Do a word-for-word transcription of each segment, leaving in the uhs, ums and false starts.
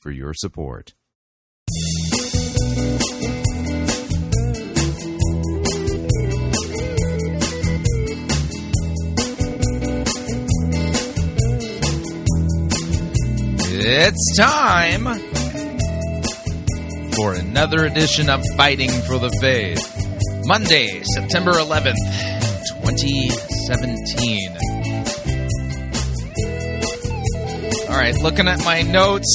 for your support. It's time for another edition of Fighting for the Faith. Monday, September eleventh, twenty seventeen. All right, looking at my notes,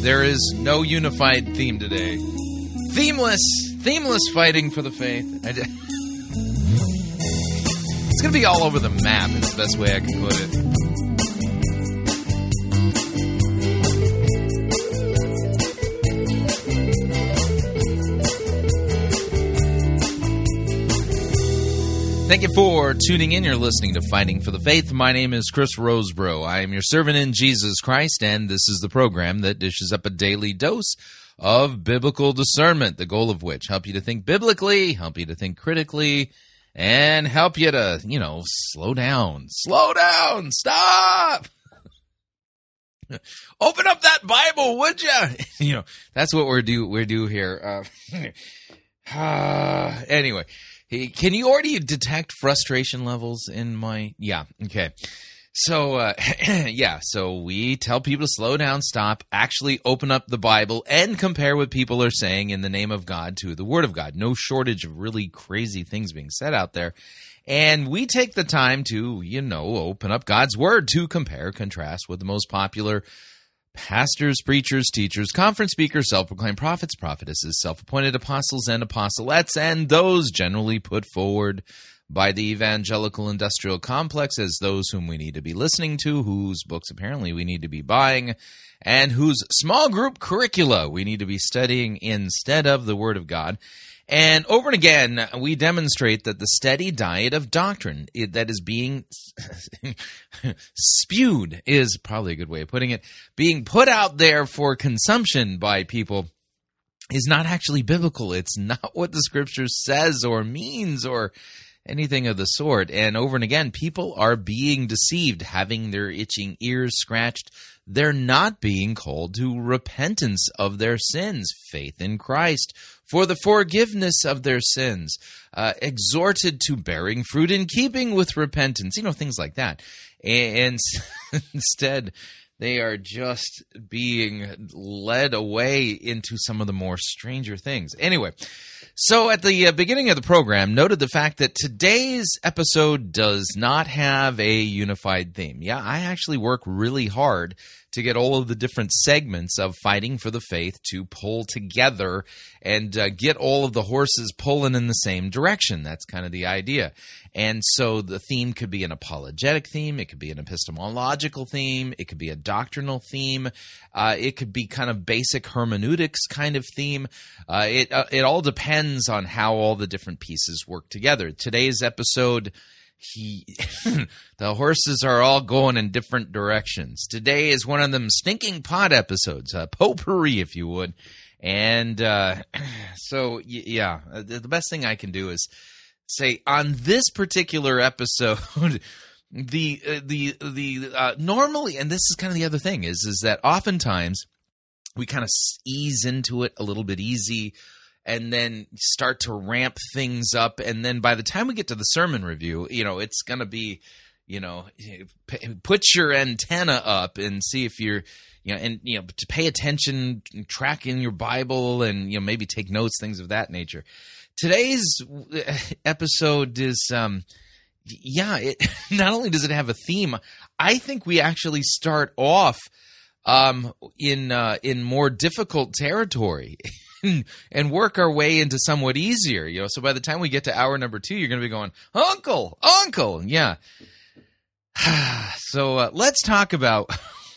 there is no unified theme today. Themeless, themeless Fighting for the Faith. I did. It's going to be all over the map, is the best way I can put it. Thank you for tuning in. You're listening to Fighting for the Faith. My name is Chris Rosebro. I am your servant in Jesus Christ, and this is the program that dishes up a daily dose of biblical discernment, the goal of which help you to think biblically, help you to think critically, and help you to, you know, slow down. Slow down! Stop! Open up that Bible, would you? You know, that's what we're do, we're do here. Uh, anyway. Hey, can you already detect frustration levels in my... Yeah, okay. So, uh, yeah, so we tell people to slow down, stop, actually open up the Bible, and compare what people are saying in the name of God to the Word of God. No shortage of really crazy things being said out there. And we take the time to, you know, open up God's Word to compare, contrast with the most popular pastors, preachers, teachers, conference speakers, self-proclaimed prophets, prophetesses, self-appointed apostles and apostolettes, and those generally put forward by the evangelical industrial complex as those whom we need to be listening to, whose books apparently we need to be buying, and whose small group curricula we need to be studying instead of the Word of God. And over and again, we demonstrate that the steady diet of doctrine that is being spewed is probably a good way of putting it, being put out there for consumption by people is not actually biblical. It's not what the Scripture says or means or anything of the sort. And over and again, people are being deceived, having their itching ears scratched. They're not being called to repentance of their sins, faith in Christ for the forgiveness of their sins, uh, exhorted to bearing fruit in keeping with repentance, you know, things like that. And, and instead, they are just being led away into some of the more stranger things. Anyway, so at the beginning of the program, noted the fact that today's episode does not have a unified theme. Yeah, I actually work really hard to get all of the different segments of Fighting for the Faith to pull together and uh, get all of the horses pulling in the same direction. That's kind of the idea. And so the theme could be an apologetic theme. It could be an epistemological theme. It could be a doctrinal theme. Uh, it could be kind of basic hermeneutics kind of theme. Uh, it uh, it all depends on how all the different pieces work together. Today's episode, he, the horses are all going in different directions. Today is one of them stinking pot episodes, uh, potpourri, if you would. And uh, so, yeah, the best thing I can do is say on this particular episode, the uh, the the uh, normally, and this is kind of the other thing is is that oftentimes we kind of ease into it a little bit easy. And then start to ramp things up. And then by the time we get to the sermon review, you know, it's going to be, you know, put your antenna up and see if you're, you know, and, you know, to pay attention, track in your Bible and, you know, maybe take notes, things of that nature. Today's episode is, um, yeah, it, not only does it have a theme, I think we actually start off um, in uh, in more difficult territory. And work our way into somewhat easier, you know. So by the time we get to hour number two, you're going to be going, Uncle, Uncle, yeah. So uh, let's talk about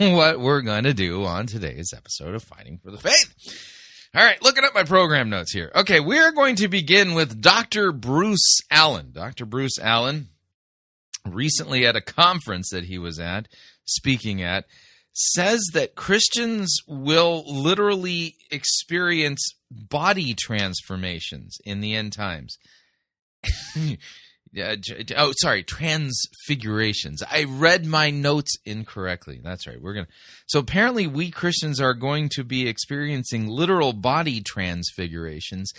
what we're going to do on today's episode of Fighting for the Faith. All right, looking up my program notes here. Okay, we're going to begin with Doctor Bruce Allen. Doctor Bruce Allen, recently at a conference that he was at, speaking at, says that Christians will literally experience body transformations in the end times. oh, sorry, transfigurations. I read my notes incorrectly. That's right. We're gonna. So apparently we Christians are going to be experiencing literal body transfigurations.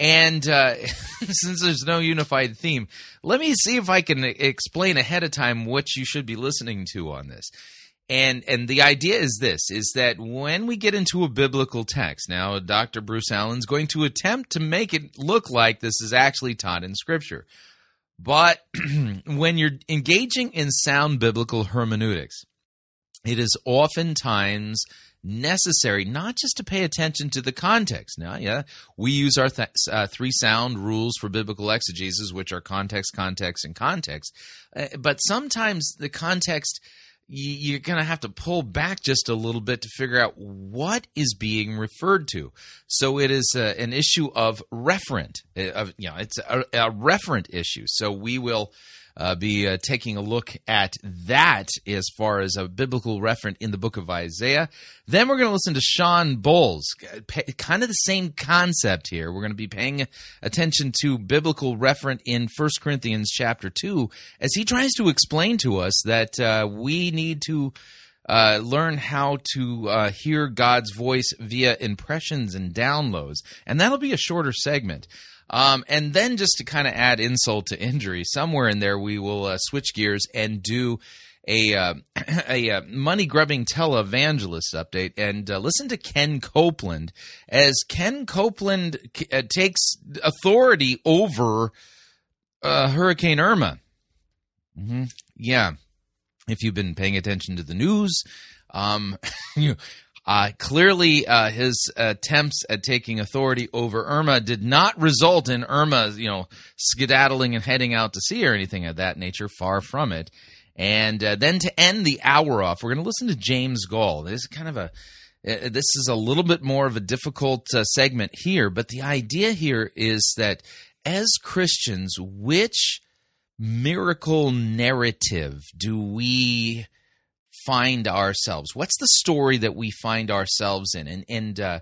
And uh, since there's no unified theme, let me see if I can explain ahead of time what you should be listening to on this. And and the idea is this, is that when we get into a biblical text, now Doctor Bruce Allen's going to attempt to make it look like this is actually taught in Scripture. But when you're engaging in sound biblical hermeneutics, it is oftentimes necessary not just to pay attention to the context. Now, yeah, we use our th- uh, three sound rules for biblical exegesis, which are context, context, and context. Uh, but sometimes the context... you're going to have to pull back just a little bit to figure out what is being referred to. So it is a, an issue of referent. Of, you know, it's a, a referent issue. So we will uh, be uh, taking a look at that as far as a biblical referent in the book of Isaiah. Then we're going to listen to Sean Bowles. Kind of the same concept here. We're going to be paying attention to biblical referent in First Corinthians chapter two as he tries to explain to us that uh, we need to uh, learn how to uh, hear God's voice via impressions and downloads. And that'll be a shorter segment. Um, and then just to kind of add insult to injury, somewhere in there we will uh, switch gears and do a, uh, a uh, money-grubbing televangelist update. And uh, listen to Ken Copeland as Ken Copeland c- uh, takes authority over uh, Hurricane Irma. Mm-hmm. Yeah. If you've been paying attention to the news, um, you know, Uh, clearly, uh, his attempts at taking authority over Irma did not result in Irma, you know, skedaddling and heading out to sea or anything of that nature. Far from it. And uh, then to end the hour off, we're going to listen to James Gall. This is kind of a uh, this is a little bit more of a difficult uh, segment here, but the idea here is that as Christians, which miracle narrative do we find ourselves? What's the story that we find ourselves in? And and uh,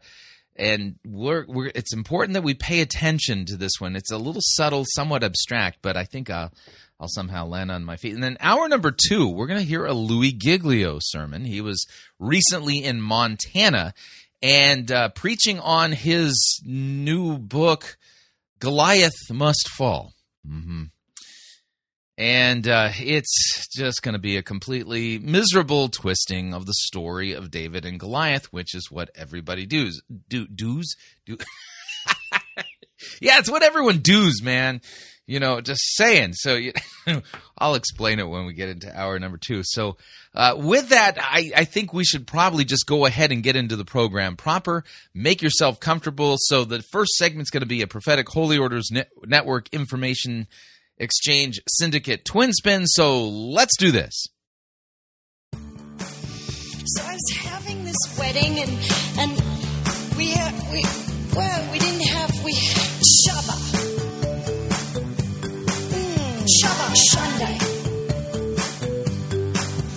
and we're, we're it's important that we pay attention to this one. It's a little subtle, somewhat abstract, but I think I'll, I'll somehow land on my feet. And then hour number two, we're going to hear a Louis Giglio sermon. He was recently in Montana and uh, preaching on his new book, Goliath Must Fall. Mm-hmm. And uh, it's just going to be a completely miserable twisting of the story of David and Goliath, which is what everybody does. Do, does? Do. Yeah, it's what everyone does, man. You know, just saying. So you, I'll explain it when we get into hour number two. So uh, with that, I, I think we should probably just go ahead and get into the program proper. Make yourself comfortable. So the first segment's going to be a prophetic holy orders ne- network information exchange syndicate twin spin. So let's do this. So I was having this wedding, and and we had we well we didn't have we had Shabbat mm, Shabbat Sunday.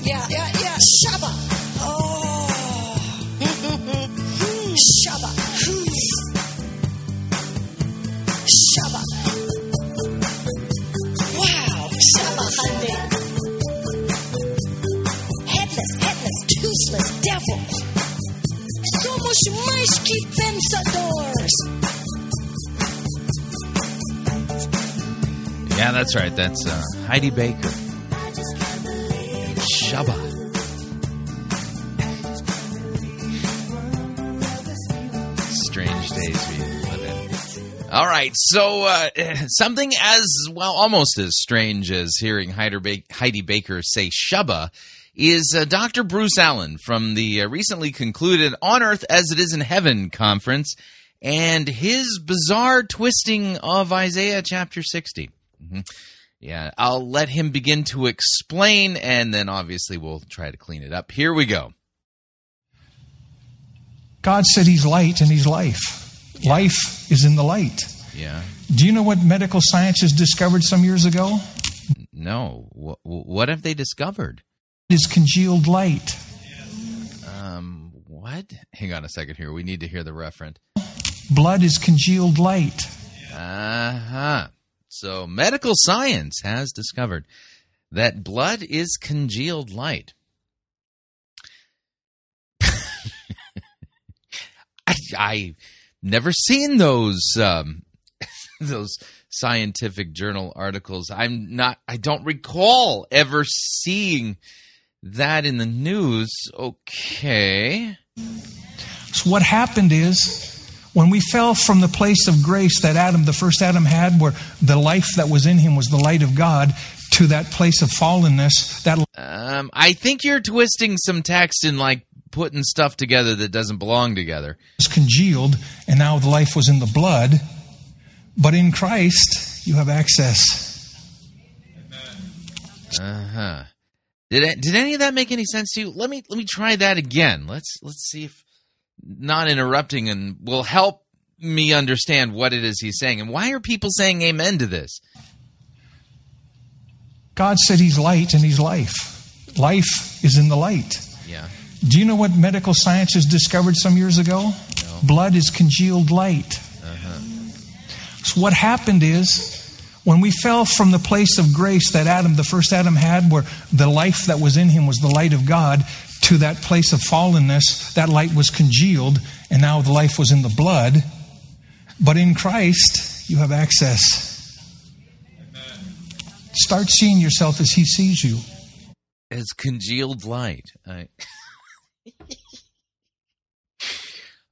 Yeah yeah yeah Shabbat. Oh mm, Shabbat. Devil, so much mice keep them doors. Yeah, that's right. That's uh, Heidi Baker. Shabbat. Strange days we live in. All right, so uh, something as well, almost as strange as hearing Heidi Baker say Shabbat is uh, Doctor Bruce Allen from the uh, recently concluded On Earth as It Is in Heaven conference and his bizarre twisting of Isaiah chapter sixty. Mm-hmm. Yeah, I'll let him begin to explain, and then obviously we'll try to clean it up. Here we go. God said he's light and he's life. Yeah. Life is in the light. Yeah. Do you know what medical science has discovered some years ago? No. What, what have they discovered? It's congealed light. Um, what? Hang on a second here. We need to hear the referent. Blood is congealed light. Uh-huh. So medical science has discovered that blood is congealed light. I, I never seen those um, those scientific journal articles. I'm not. I don't recall ever seeing that in the news. Okay. So what happened is, when we fell from the place of grace that Adam, the first Adam, had, where the life that was in him was the light of God, to that place of fallenness, that um, I think you're twisting some text and like putting stuff together that doesn't belong together. It's congealed, and now the life was in the blood, but in Christ you have access. Uh huh. Did it, did any of that make any sense to you? Let me let me try that again. Let's let's see if not interrupting and will help me understand what it is he's saying. And why are people saying amen to this? God said he's light and he's life. Life is in the light. Yeah. Do you know what medical science has discovered some years ago? No. Blood is congealed light. Uh-huh. So what happened is, when we fell from the place of grace that Adam, the first Adam, had, where the life that was in him was the light of God, to that place of fallenness, that light was congealed, and now the life was in the blood. But in Christ, you have access. Amen. Start seeing yourself as he sees you. As congealed light. I...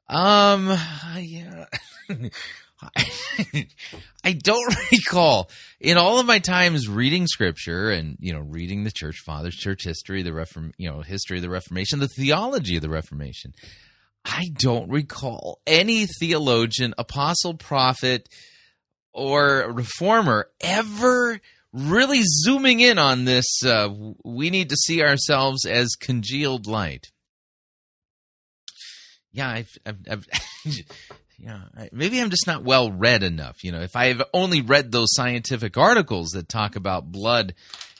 um, yeah. I don't recall in all of my times reading scripture and, you know, reading the church fathers, church history, the Reform, you know, history of the Reformation, the theology of the Reformation. I don't recall any theologian, apostle, prophet, or reformer ever really zooming in on this. Uh, we need to see ourselves as congealed light. Yeah, I've, I've, I've Yeah, maybe I'm just not well read enough. You know, if I've only read those scientific articles that talk about blood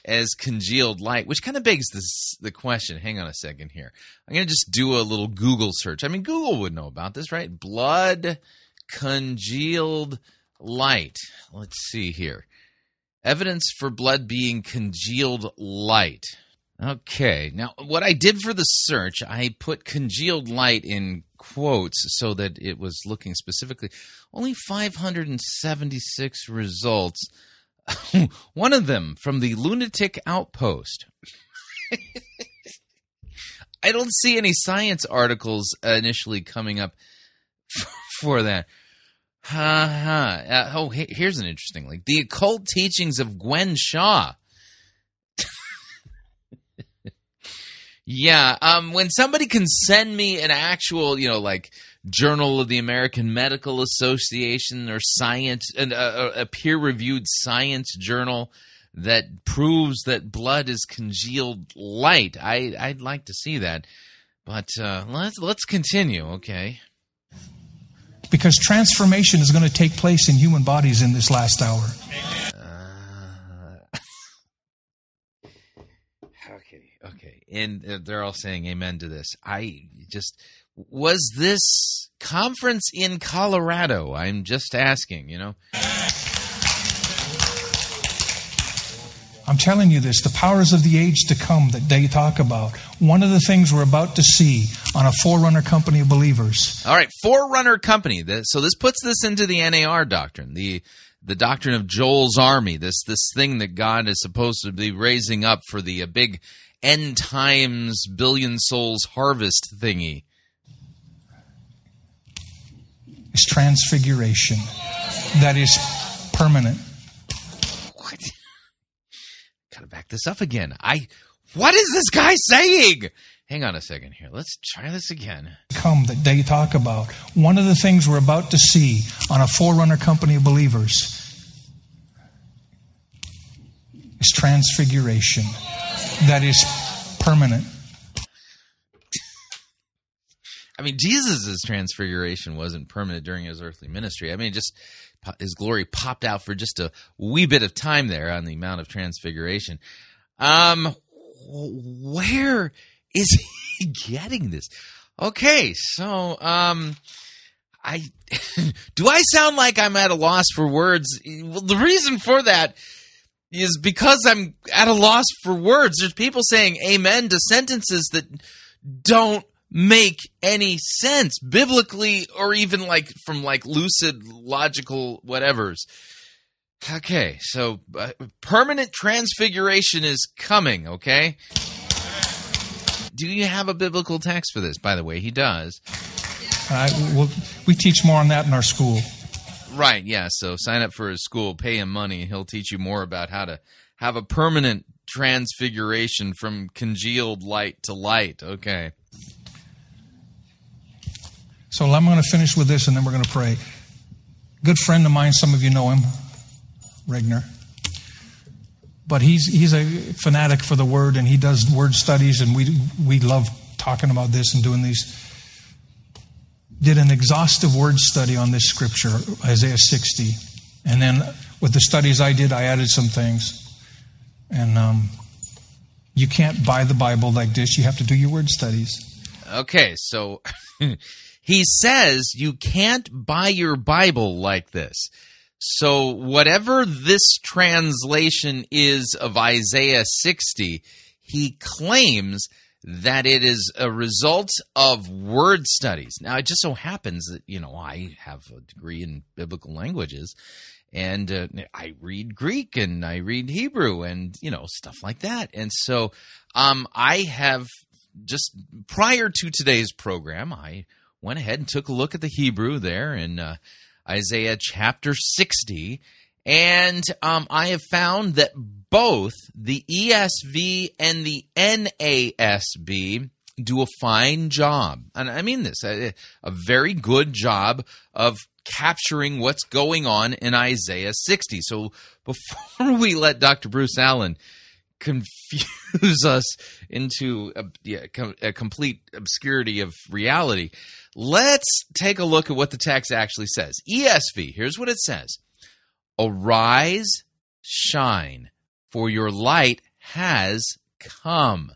as congealed light, which kind of begs this, the question. Hang on a second here. I'm going to just do a little Google search. I mean, Google would know about this, right? Blood congealed light. Let's see here. Evidence for blood being congealed light. Okay, now what I did for the search, I put congealed light in quotes so that it was looking specifically. Only five hundred seventy-six results, one of them from the Lunatic Outpost. I don't see any science articles initially coming up for that. Ha ha. Uh, oh, here's an interesting link. The Occult Teachings of Gwen Shaw. Yeah, um, when somebody can send me an actual, you know, like Journal of the American Medical Association or science, and a, a peer-reviewed science journal that proves that blood is congealed light, I, I'd like to see that. But uh, let's let's continue, okay? Because transformation is going to take place in human bodies in this last hour. Okay, and they're all saying amen to this. I just, was this conference in Colorado? I'm just asking, you know. I'm telling you this, the powers of the age to come that they talk about. One of the things we're about to see on a Forerunner Company of believers. All right, Forerunner Company. So this puts this into the N A R doctrine, the the doctrine of Joel's army, this this thing that God is supposed to be raising up for the a big end times billion souls harvest thingy. It's transfiguration. That is permanent. What? Gotta back this up again. I. What is this guy saying? Hang on a second here. Let's try this again. Come that they talk about. One of the things we're about to see on a Forerunner Company of believers is transfiguration. That is permanent. I mean, Jesus' transfiguration wasn't permanent during his earthly ministry. I mean, just his glory popped out for just a wee bit of time there on the Mount of Transfiguration. Um, where is he getting this? Okay, so um, I do I sound like I'm at a loss for words? Well, the reason for that is because I'm at a loss for words. There's people saying amen to sentences that don't make any sense biblically or even like from like lucid logical whatevers. Okay, so uh, permanent transfiguration is coming, okay? Do you have a biblical text for this? By the way, he does. Uh, we'll, we teach more on that in our school. Right, yeah, so sign up for his school, pay him money, and he'll teach you more about how to have a permanent transfiguration from congealed light to light. Okay. So I'm going to finish with this, and then we're going to pray. Good friend of mine, some of you know him, Regner. But he's he's a fanatic for the Word, and he does Word studies, and we we love talking about this and doing these. Did an exhaustive Word study on this scripture, Isaiah sixty. And then with the studies I did, I added some things. And um, you can't buy the Bible like this. You have to do your Word studies. Okay, so... He says you can't buy your Bible like this. So whatever this translation is of Isaiah sixty, he claims that it is a result of word studies. Now, it just so happens that, you know, I have a degree in biblical languages, and uh, I read Greek, and I read Hebrew, and, you know, stuff like that. And so um, I have just prior to today's program, I... went ahead and took a look at the Hebrew there in uh, Isaiah chapter sixty, and um, I have found that both the E S V and the N A S B do a fine job, and I mean this, a, a very good job of capturing what's going on in Isaiah sixty. So before we let Doctor Bruce Allen confuse us into a, yeah, a complete obscurity of reality, let's take a look at what the text actually says. E S V, here's what it says. Arise, shine, for your light has come,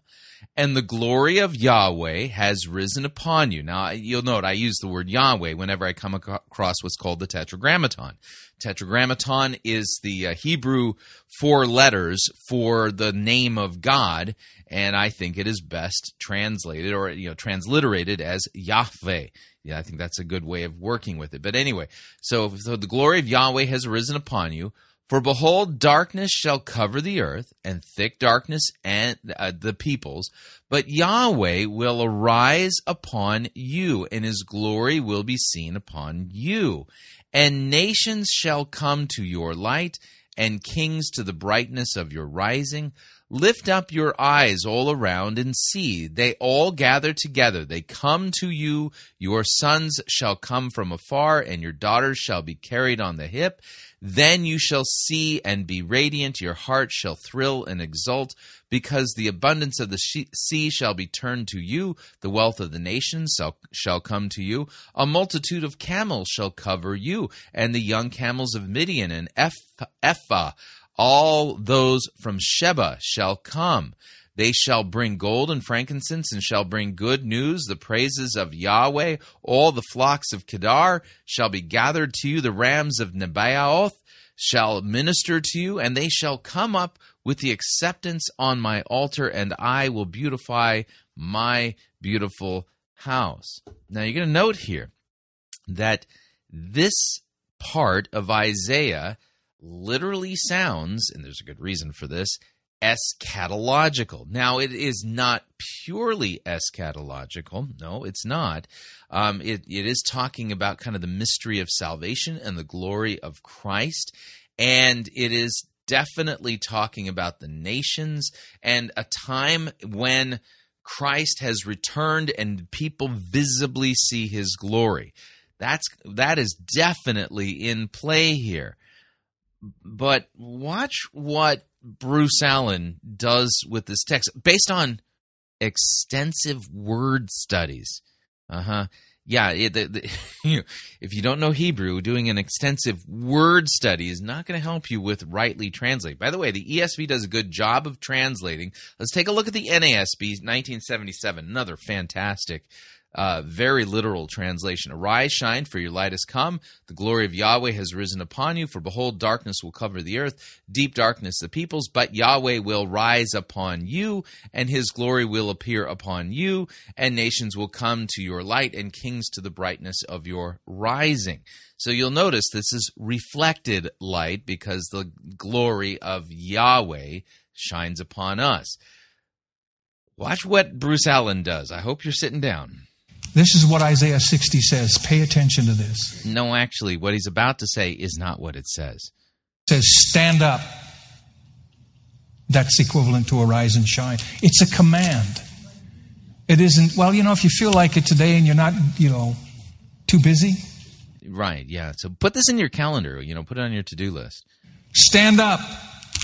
and the glory of Yahweh has risen upon you. Now, you'll note I use the word Yahweh whenever I come across what's called the Tetragrammaton. Tetragrammaton is the uh, Hebrew four letters for the name of God, and I think it is best translated or you know transliterated as Yahweh. Yeah, I think that's a good way of working with it. But anyway, so, so the glory of Yahweh has risen upon you. For behold, darkness shall cover the earth, and thick darkness and uh, the peoples. But Yahweh will arise upon you, and his glory will be seen upon you. And nations shall come to your light, and kings to the brightness of your rising. Lift up your eyes all around and see. They all gather together. They come to you. Your sons shall come from afar, and your daughters shall be carried on the hip. Then you shall see and be radiant. Your heart shall thrill and exult, because the abundance of the sea shall be turned to you. The wealth of the nations shall, shall come to you. A multitude of camels shall cover you, and the young camels of Midian and Ephah. All those from Sheba shall come. They shall bring gold and frankincense and shall bring good news, the praises of Yahweh. All the flocks of Kedar shall be gathered to you. The rams of Nebaioth shall minister to you, and they shall come up with the acceptance on my altar, and I will beautify my beautiful house. Now you're going to note here that this part of Isaiah literally sounds, and there's a good reason for this, eschatological. Now, it is not purely eschatological. No, it's not. Um, it, it is talking about kind of the mystery of salvation and the glory of Christ, and it is definitely talking about the nations and a time when Christ has returned and people visibly see his glory. That's, that is definitely in play here. But watch what Bruce Allen does with this text based on extensive word studies. Uh-huh. Yeah, it, the, the, you know, if you don't know Hebrew, doing an extensive word study is not going to help you with rightly translate. By the way, the E S V does a good job of translating. Let's take a look at the N A S B, nineteen seventy-seven, another fantastic, uh, very literal translation. Arise, shine, for your light has come. The glory of Yahweh has risen upon you, for behold, darkness will cover the earth, deep darkness the peoples, but Yahweh will rise upon you, and his glory will appear upon you, and nations will come to your light, and kings to the brightness of your rising. So you'll notice this is reflected light, because the glory of Yahweh shines upon us. Watch what Bruce Allen does. I hope you're sitting down. This is what Isaiah sixty says. Pay attention to this. No, actually, what he's about to say is not what it says. It says, stand up. That's equivalent to arise and shine. It's a command. It isn't, well, you know, if you feel like it today and you're not, you know, too busy. Right, yeah. So put this in your calendar, you know, put it on your to-do list. Stand up.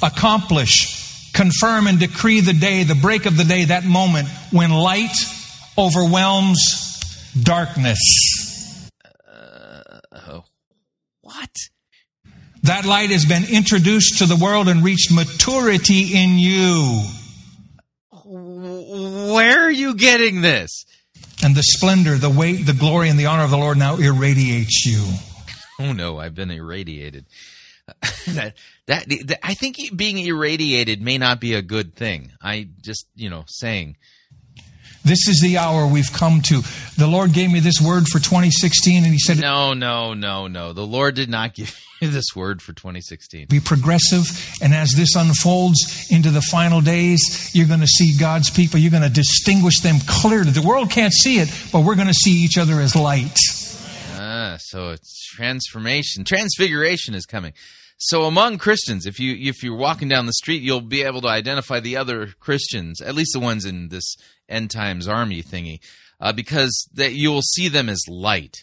Accomplish. Confirm and decree the day, the break of the day, that moment when light overwhelms darkness. Uh, what? That light has been introduced to the world and reached maturity in you. Where are you getting this? And the splendor, the weight, the glory, and the honor of the Lord now irradiates you. Oh no, I've been irradiated. that, that, that I think being irradiated may not be a good thing. I just, you know, saying. This is the hour we've come to. The Lord gave me this word for twenty sixteen, and he said... No, no, no, no. The Lord did not give you this word for twenty sixteen. Be progressive, and as this unfolds into the final days, you're going to see God's people. You're going to distinguish them clearly. The world can't see it, but we're going to see each other as light. Ah, so it's transformation. Transfiguration is coming. So among Christians, if you if you're walking down the street, you'll be able to identify the other Christians, at least the ones in this end times army thingy, uh, because that you'll see them as light.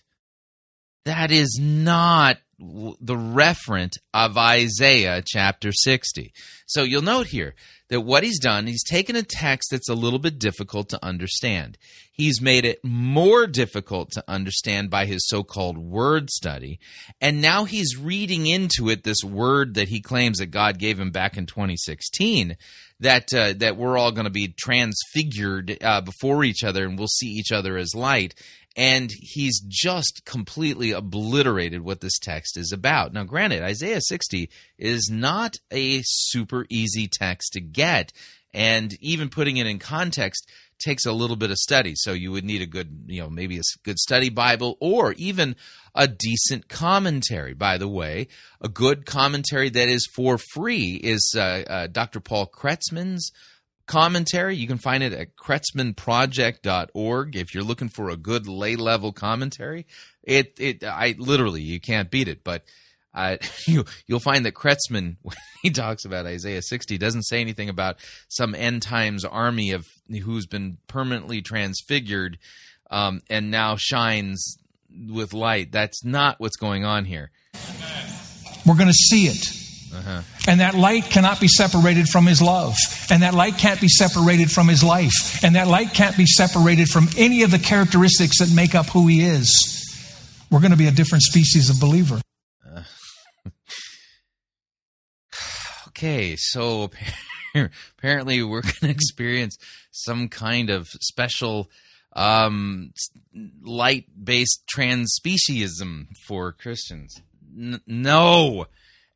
That is not the referent of Isaiah chapter sixty. So you'll note here that what he's done, he's taken a text that's a little bit difficult to understand. He's made it more difficult to understand by his so-called word study, and now he's reading into it this word that he claims that God gave him back in twenty sixteen, that uh, that we're all going to be transfigured uh, before each other, and we'll see each other as light. And he's just completely obliterated what this text is about. Now, granted, Isaiah sixty is not a super easy text to get, and even putting it in context takes a little bit of study. So you would need a good, you know, maybe a good study Bible, or even a decent commentary. By the way, a good commentary that is for free is uh, uh, Doctor Paul Kretzmann's commentary. You can find it at Kretzmann Project dot org if you're looking for a good lay-level commentary. It, it, I literally, you can't beat it, but uh, you, you'll find that Kretzmann, when he talks about Isaiah sixty, doesn't say anything about some end times army of who's been permanently transfigured um, and now shines with light. That's not what's going on here. We're going to see it. Uh-huh. And that light cannot be separated from his love. And that light can't be separated from his life. And that light can't be separated from any of the characteristics that make up who he is. We're going to be a different species of believer. Uh, okay, so apparently we're going to experience some kind of special um, light-based transspeciesism for Christians. N- no!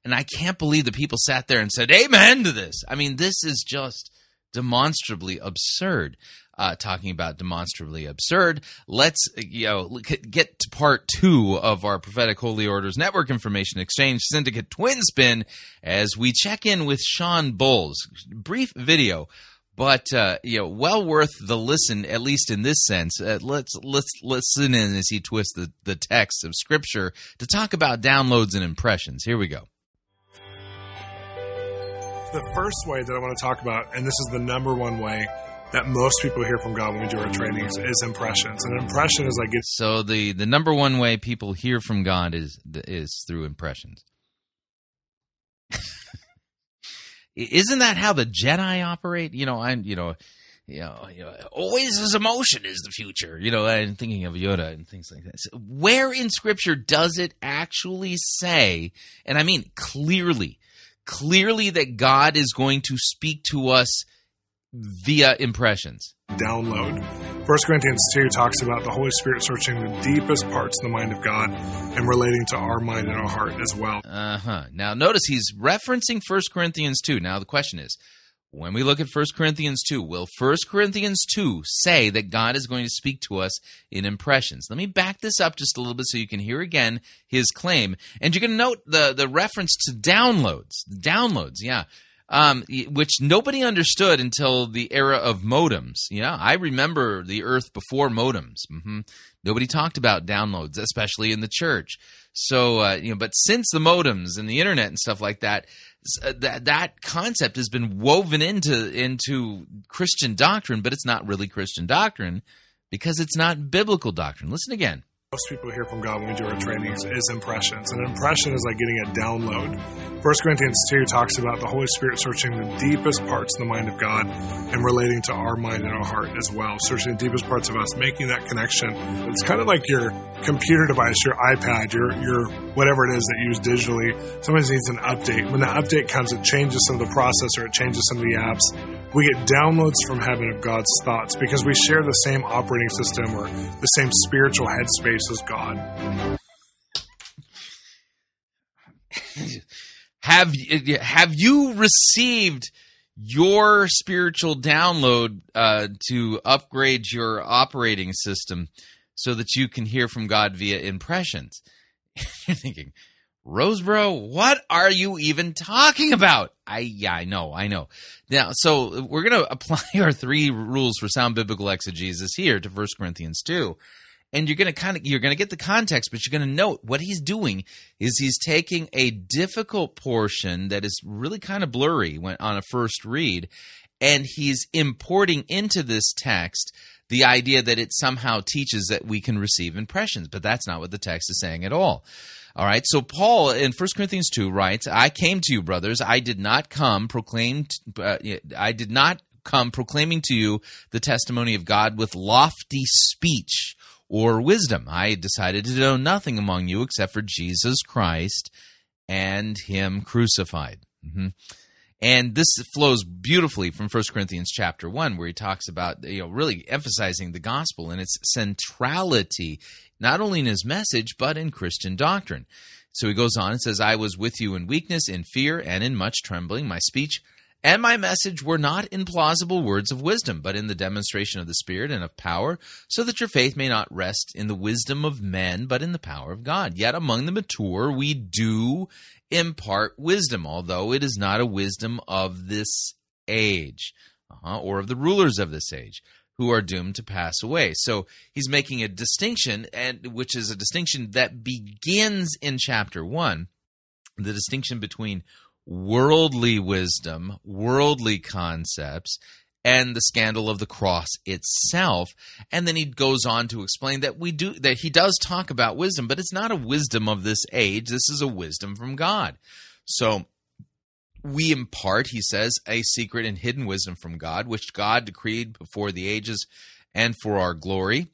And I can't believe the people sat there and said, amen to this. I mean, this is just demonstrably absurd. Uh, talking about demonstrably absurd, let's you know get to part two of our Prophetic Holy Orders Network Information Exchange Syndicate Twin Spin as we check in with Sean Bowles. Brief video, but uh, you know, well worth the listen, at least in this sense. Uh, let's let's listen in as he twists the, the text of Scripture to talk about downloads and impressions. Here we go. The first way that I want to talk about, and this is the number one way that most people hear from God when we do our trainings, is impressions. And an impression is like... It's- so the, the number one way people hear from God is is through impressions. Isn't that how the Jedi operate? You know, I'm, you know, You know, you know, always his emotion is the future, you know, and thinking of Yoda and things like that. So where in Scripture does it actually say, and I mean clearly, clearly that God is going to speak to us via impressions? Download. First Corinthians two talks about the Holy Spirit searching the deepest parts of the mind of God and relating to our mind and our heart as well. Uh-huh. Now, notice he's referencing First Corinthians two. Now, the question is, when we look at First Corinthians two, will First Corinthians two say that God is going to speak to us in impressions? Let me back this up just a little bit so you can hear again his claim. And you're going to note the, the reference to downloads. Downloads, yeah. Um, which nobody understood until the era of modems. Yeah, I remember the earth before modems. Mm-hmm. Nobody talked about downloads, especially in the church. So, uh, you know, but since the modems and the internet and stuff like that, that that concept has been woven into into Christian doctrine, but it's not really Christian doctrine because it's not biblical doctrine. Listen again. Most people hear from God when we do our trainings is impressions. And an impression is like getting a download. First Corinthians two talks about the Holy Spirit searching the deepest parts of the mind of God and relating to our mind and our heart as well. Searching the deepest parts of us, making that connection. It's kind of like your computer device, your iPad, your your whatever it is that you use digitally. Sometimes it needs an update. When the update comes, it changes some of the processor, it changes some of the apps. We get downloads from heaven of God's thoughts because we share the same operating system or the same spiritual headspace as God. Have, have you received your spiritual download uh, to upgrade your operating system so that you can hear from God via impressions? You're thinking, Rosebro, what are you even talking about? I yeah, I know, I know. Now, so we're going to apply our three rules for sound biblical exegesis here to First Corinthians two. And you're going to kind of you're going to get the context, but you're going to note what he's doing is he's taking a difficult portion that is really kind of blurry when on a first read, and he's importing into this text the idea that it somehow teaches that we can receive impressions, but that's not what the text is saying at all. All right, so Paul in First Corinthians two writes, I came to you, brothers, I did not come proclaimed, uh, I did not come proclaiming to you the testimony of God with lofty speech or wisdom. I decided to know nothing among you except for Jesus Christ and him crucified. Mm-hmm. And this flows beautifully from First Corinthians chapter one, where he talks about, you know, really emphasizing the gospel and its centrality, not only in his message, but in Christian doctrine. So he goes on and says, I was with you in weakness, in fear, and in much trembling. My speech and my message were not in plausible words of wisdom, but in the demonstration of the Spirit and of power, so that your faith may not rest in the wisdom of men, but in the power of God. Yet among the mature we do impart wisdom, although it is not a wisdom of this age, uh-huh, or of the rulers of this age, who are doomed to pass away. So he's making a distinction, and which is a distinction that begins in chapter one, the distinction between worldly wisdom, worldly concepts, and the scandal of the cross itself. And then he goes on to explain that we do that he does talk about wisdom, but it's not a wisdom of this age. This is a wisdom from God. So we impart, he says, a secret and hidden wisdom from God, which God decreed before the ages and for our glory.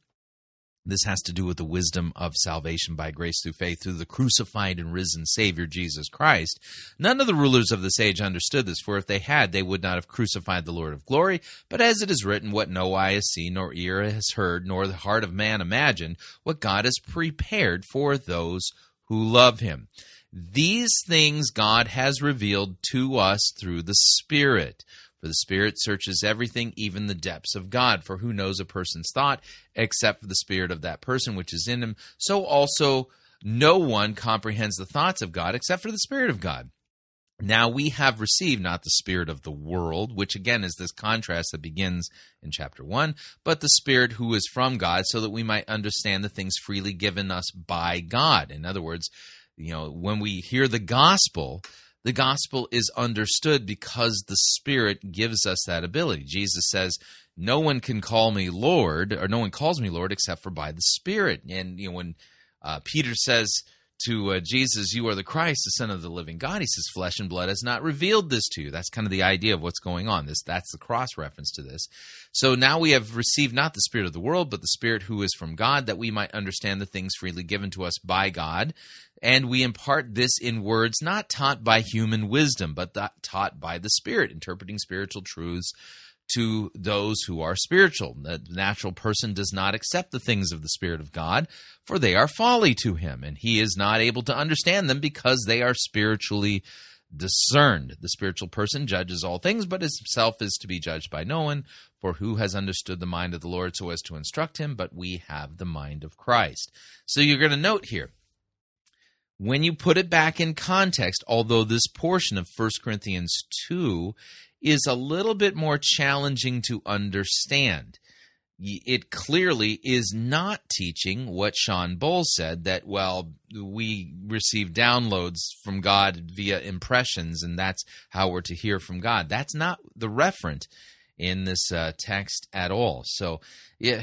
This has to do with the wisdom of salvation by grace through faith through the crucified and risen Savior, Jesus Christ. None of the rulers of this age understood this, for if they had, they would not have crucified the Lord of glory. But as it is written, what no eye has seen, nor ear has heard, nor the heart of man imagined, what God has prepared for those who love him. These things God has revealed to us through the Spirit. For the Spirit searches everything, even the depths of God. For who knows a person's thought except for the spirit of that person which is in him? So also no one comprehends the thoughts of God except for the Spirit of God. Now we have received not the spirit of the world, which again is this contrast that begins in chapter one, but the Spirit who is from God, so that we might understand the things freely given us by God. In other words, you know, when we hear the gospel, the gospel is understood because the Spirit gives us that ability. Jesus says, no one can call me Lord, or no one calls me Lord except for by the Spirit. And you know, when uh, Peter says to uh, Jesus, "You are the Christ, the Son of the living God." He says, "Flesh and blood has not revealed this to you." That's kind of the idea of what's going on. This, that's the cross reference to this. "So now we have received not the Spirit of the world, but the Spirit who is from God, that we might understand the things freely given to us by God. And we impart this in words not taught by human wisdom, but taught by the Spirit, interpreting spiritual truths to those who are spiritual. The natural person does not accept the things of the Spirit of God, for they are folly to him, and he is not able to understand them because they are spiritually discerned. The spiritual person judges all things, but himself is to be judged by no one. For who has understood the mind of the Lord so as to instruct him? But we have the mind of Christ." So you're going to note here, when you put it back in context, although this portion of First Corinthians two is a little bit more challenging to understand, it clearly is not teaching what Sean Bowles said, that, well, we receive downloads from God via impressions, and that's how we're to hear from God. That's not the referent in this uh, text at all. So yeah,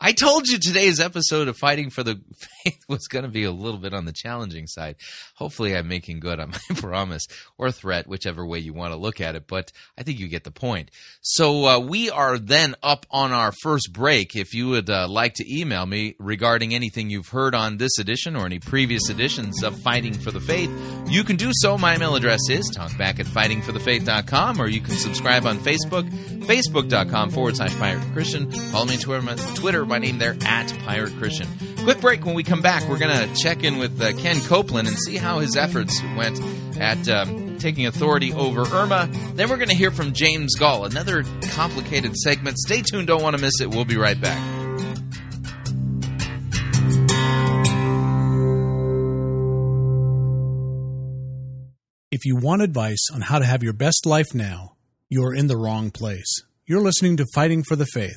I told you today's episode of Fighting for the Faith was going to be a little bit on the challenging side. Hopefully I'm making good on my promise or threat, whichever way you want to look at it, but I think you get the point. So uh, we are then up on our first break. If you would uh, like to email me regarding anything you've heard on this edition or any previous editions of Fighting for the Faith, you can do so. My email address is talkback at fighting for the faith dot com, or you can subscribe on Facebook, facebook.com forward slash Pirate Christian. Follow me on Twitter, my name there, at Pirate Christian. Quick break. When we come back, we're going to check in with uh, Ken Copeland and see how his efforts went at um, taking authority over Irma. Then we're going to hear from James Gall, another complicated segment. Stay tuned. Don't want to miss it. We'll be right back. If you want advice on how to have your best life now, you're in the wrong place. You're listening to Fighting for the Faith.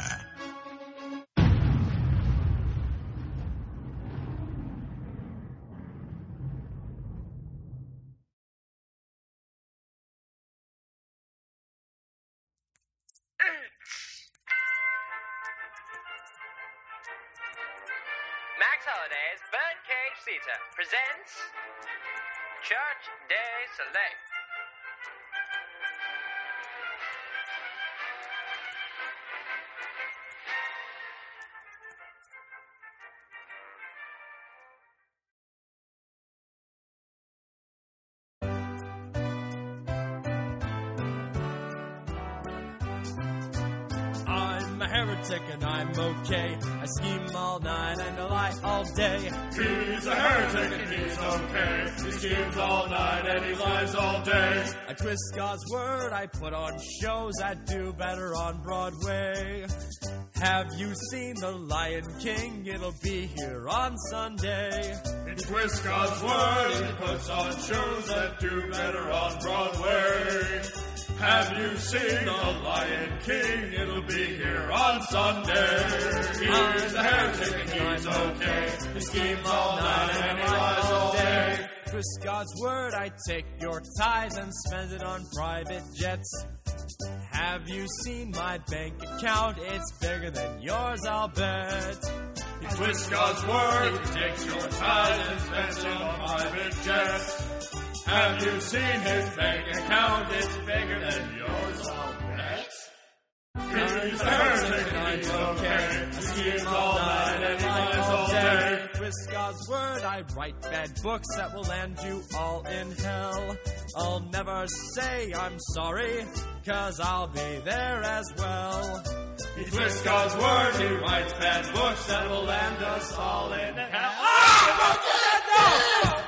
Presents Church Day Select. I'm a heretic and I'm okay. I scheme all night and I lie all day. He's a heretic and he's okay. He schemes all night and he lies all day. I twist God's word, I put on shows, I do better on Broadway. Have you seen The Lion King? It'll be here on Sunday. He twists God's word, he puts on shows that do better on Broadway. Have you seen The Lion King? It'll be here on Sunday. He's a heretic and he's okay. He schemes all night and he lies all day. Twist God's word, I take your tithes and spend it on private jets. Have you seen my bank account? It's bigger than yours, I'll bet. He twists God's word, he takes your tithes and spends it on private jets. Have you seen his bank account? It's bigger than yours, I'll bet. He's a heretic and he's okay. He schemes all night and he lies all day. Twist God's word, I write bad books that will land you all in hell. I'll never say I'm sorry, cause I'll be there as well. He twists God's word, he writes bad books that will land us all in hell. Ah! Don't do that! No!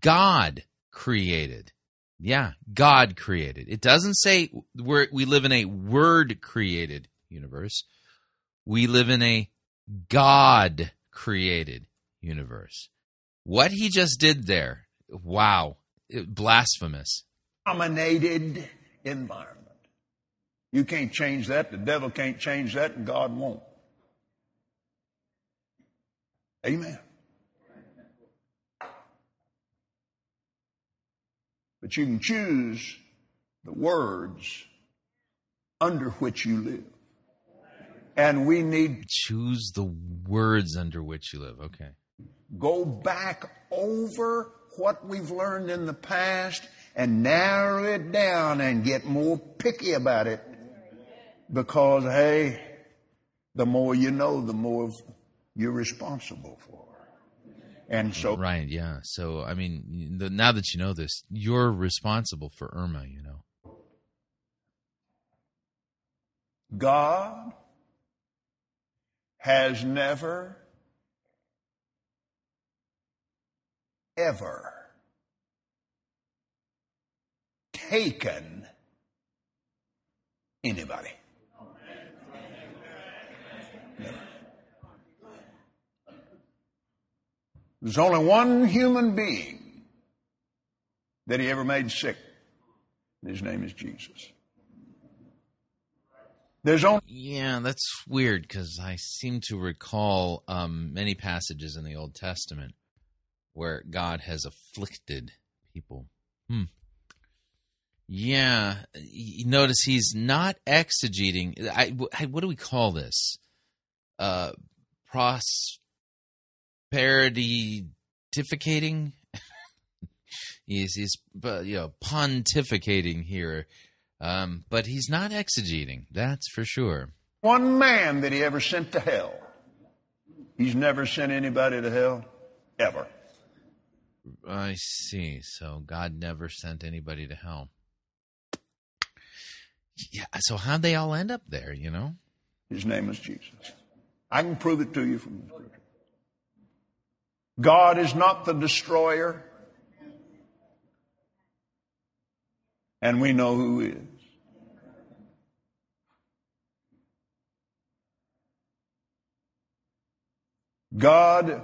God created. Yeah, God created. It doesn't say we're, we live in a word-created universe. We live in a God-created universe. What he just did there, wow, it, blasphemous. Dominated environment. You can't change that. The devil can't change that, and God won't. Amen. But you can choose the words under which you live. And we need... Choose the words under which you live, okay. Go back over what we've learned in the past and narrow it down and get more picky about it. Because, hey, the more you know, the more you're responsible for. And so, right, yeah. So, I mean, the, now that you know this, you're responsible for Irma, you know. God has never, ever taken anybody. Never. There's only one human being that he ever made sick. His name is Jesus. There's only yeah, that's weird because I seem to recall um, many passages in the Old Testament where God has afflicted people. Hmm. Yeah, notice he's not exegeting. I, what do we call this? Uh, pros. Parodificating, he's, he's you know, pontificating here, um, but he's not exegeting, that's for sure. One man that he ever sent to hell. He's never sent anybody to hell, ever. I see, so God never sent anybody to hell. Yeah. So how'd they all end up there, you know? His name is Jesus. I can prove it to you from the scripture. God is not the destroyer. And we know who is. God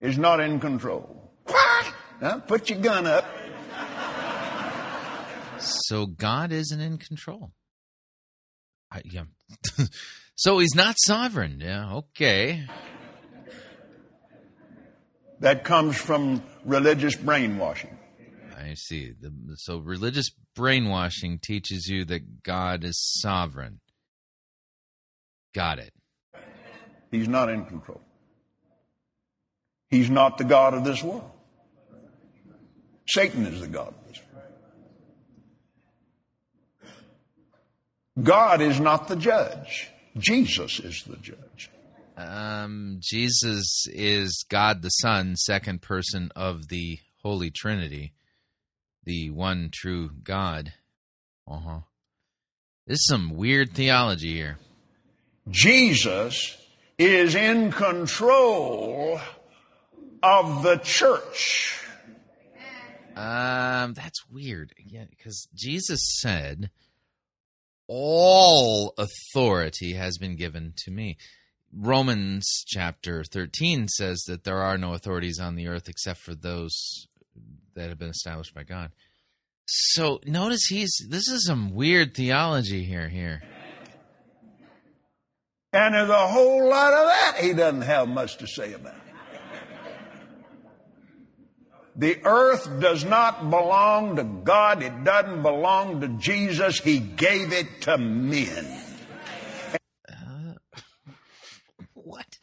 is not in control. What? Now put your gun up. So God isn't in control. I, yeah. So he's not sovereign. Yeah, okay. That comes from religious brainwashing. I see. The, so religious brainwashing teaches you that God is sovereign. Got it. He's not in control. He's not the God of this world. Satan is the God of this world. God is not the judge. Jesus is the judge. Um, Jesus is God the Son, second person of the Holy Trinity, the one true God. Uh-huh. This is some weird theology here. Jesus is in control of the church. Um, that's weird. Yeah, because Jesus said, all authority has been given to me. Romans chapter thirteen says that there are no authorities on the earth except for those that have been established by God. So notice he's, this is some weird theology here, here. And there's a whole lot of that he doesn't have much to say about. The earth does not belong to God. It doesn't belong to Jesus. He gave it to men. What?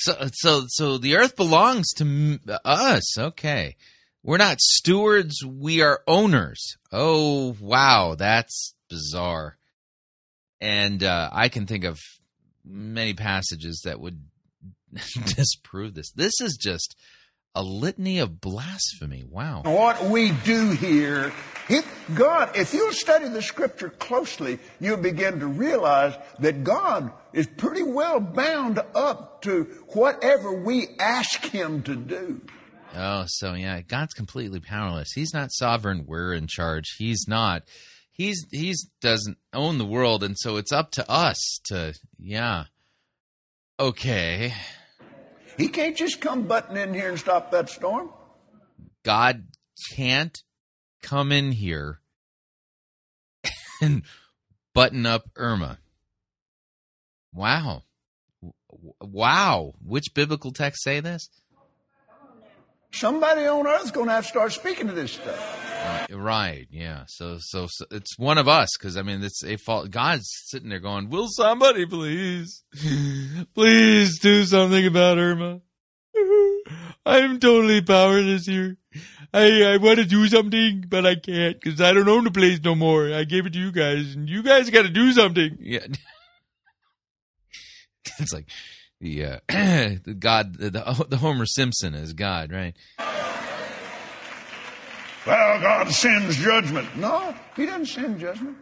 So, so, so the earth belongs to us. Okay, we're not stewards; we are owners. Oh, wow, that's bizarre. And uh, I can think of many passages that would disprove this. This is just a litany of blasphemy. Wow. What we do here, he, God, if you'll study the scripture closely, you'll begin to realize that God is pretty well bound up to whatever we ask him to do. Oh, so yeah, God's completely powerless. He's not sovereign. We're in charge. He's not. He's he's doesn't own the world, and so it's up to us to, yeah. Okay. He can't just come butting in here and stop that storm. God can't come in here and button up Irma. Wow. Wow. Which biblical texts say this? Somebody on earth's going to have to start speaking to this stuff. Uh, right, yeah. So, so, so it's one of us, because I mean, it's a fault. God's sitting there going, "Will somebody please, please do something about Irma? I'm totally powerless here. I I want to do something, but I can't because I don't own the place no more. I gave it to you guys, and you guys got to do something." Yeah, it's like the uh, God, the, the Homer Simpson is God, right? Well, God sends judgment. No, He doesn't send judgment.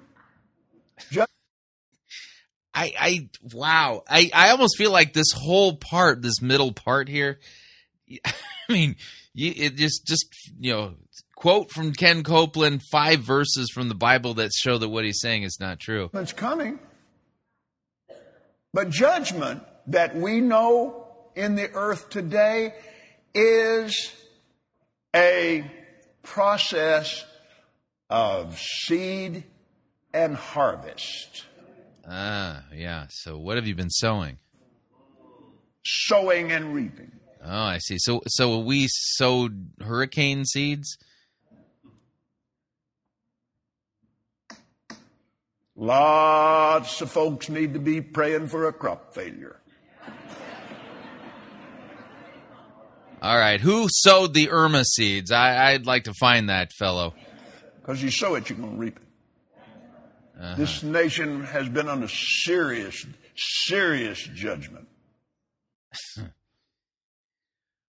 Jud- I, I, wow. I, I almost feel like this whole part, this middle part here, I mean, you, it just, just, you know, quote from Ken Copeland, five verses from the Bible that show that what he's saying is not true. It's coming. But judgment that we know in the earth today is a process of seed and harvest. Ah, yeah. So what have you been sowing? Sowing and reaping. Oh, I see. So so we sowed hurricane seeds? Lots of folks need to be praying for a crop failure. All right, who sowed the Irma seeds? I, I'd like to find that fellow. Because you sow it, you're going to reap it. Uh-huh. This nation has been under serious, serious judgment.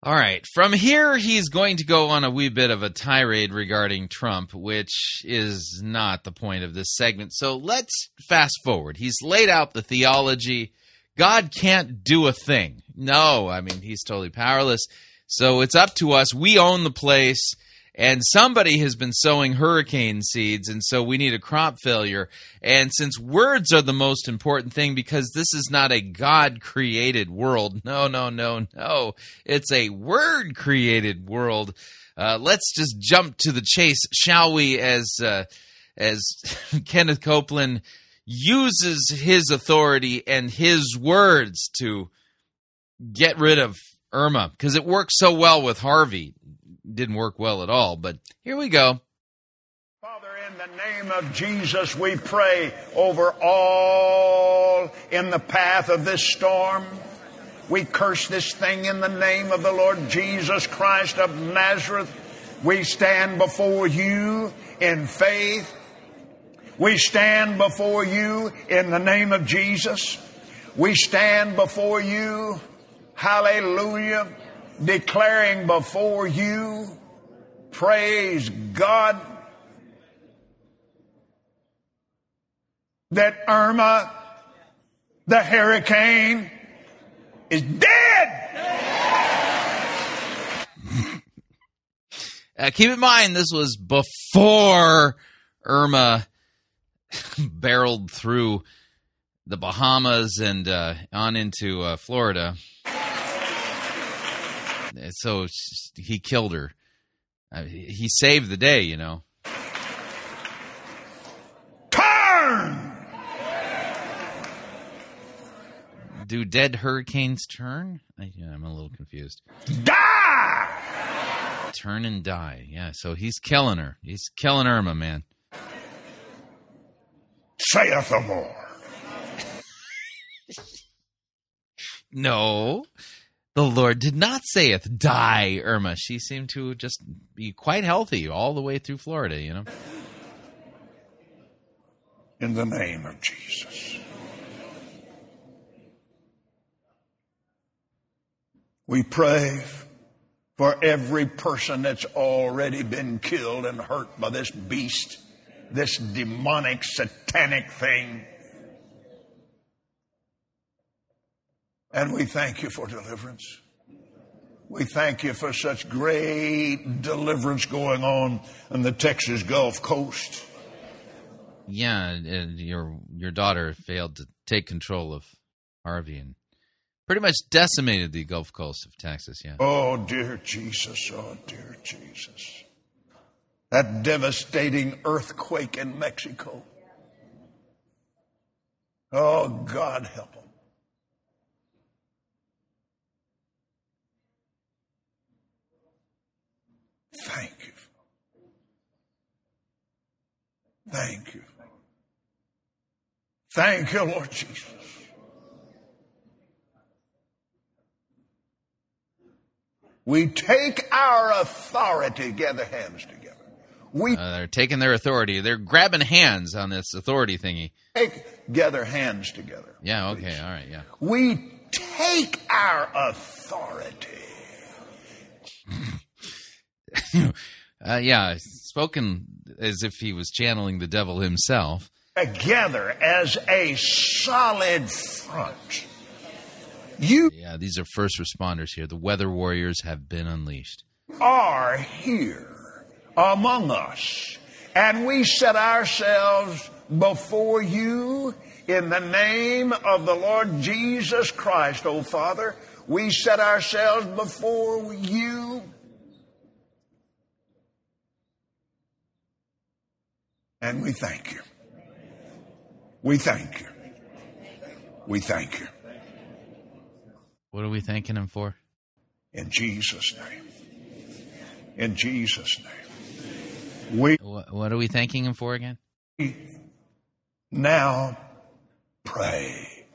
All right, from here, he's going to go on a wee bit of a tirade regarding Trump, which is not the point of this segment. So let's fast forward. He's laid out the theology. God can't do a thing. No, I mean, he's totally powerless. So it's up to us. We own the place, and somebody has been sowing hurricane seeds, and so we need a crop failure. And since words are the most important thing, because this is not a God-created world. No, no, no, no. It's a word-created world. Uh, let's just jump to the chase, shall we, as uh, as Kenneth Copeland uses his authority and his words to get rid of Irma, because it worked so well with Harvey. It didn't work well at all, but here we go. Father, in the name of Jesus, we pray over all in the path of this storm. We curse this thing in the name of the Lord Jesus Christ of Nazareth. We stand before you in faith. We stand before you in the name of Jesus. We stand before you, hallelujah, declaring before you, praise God, that Irma, the hurricane, is dead. Uh, keep in mind, this was before Irma barreled through the Bahamas and uh, on into uh, Florida. So he killed her. Uh, he saved the day, you know. Turn! Do dead hurricanes turn? I, yeah, I'm a little confused. Die! Turn and die. Yeah, so he's killing her. He's killing Irma, man. Saith the Lord. No, the Lord did not sayeth, die, Irma. She seemed to just be quite healthy all the way through Florida, you know. In the name of Jesus. We pray for every person that's already been killed and hurt by this beast, this demonic, satanic thing. And we thank you for deliverance. We thank you for such great deliverance going on in the Texas Gulf Coast. Yeah, and your your daughter failed to take control of Harvey and pretty much decimated the Gulf Coast of Texas, yeah. Oh, dear Jesus, oh, dear Jesus. That devastating earthquake in Mexico. Oh, God help them. Thank you. Thank you. Thank you, Lord Jesus. We take our authority, gather hands together. We uh, they're taking their authority. They're grabbing hands on this authority thingy. Take, gather hands together. Yeah, okay, please. All right, yeah. We take our authority. uh, yeah, spoken as if he was channeling the devil himself. Together as a solid front. You yeah, these are first responders here. The weather warriors have been unleashed. Are here among us, and we set ourselves before you in the name of the Lord Jesus Christ, O Father. We set ourselves before you and we thank you. We thank you. We thank you. What are we thanking him for? In Jesus' name. In Jesus' name. We. What are we thanking him for again? We now pray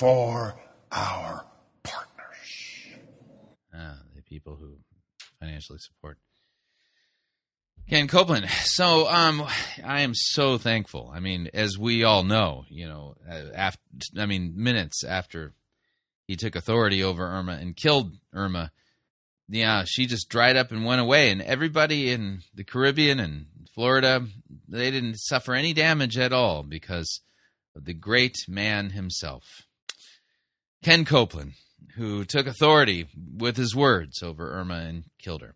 for our partners. Ah, the people who financially support. Ken Copeland. So um, I am so thankful. I mean, as we all know, you know, after, I mean, minutes after he took authority over Irma and killed Irma, yeah, she just dried up and went away. And everybody in the Caribbean and Florida, they didn't suffer any damage at all because of the great man himself, Ken Copeland, who took authority with his words over Irma and killed her.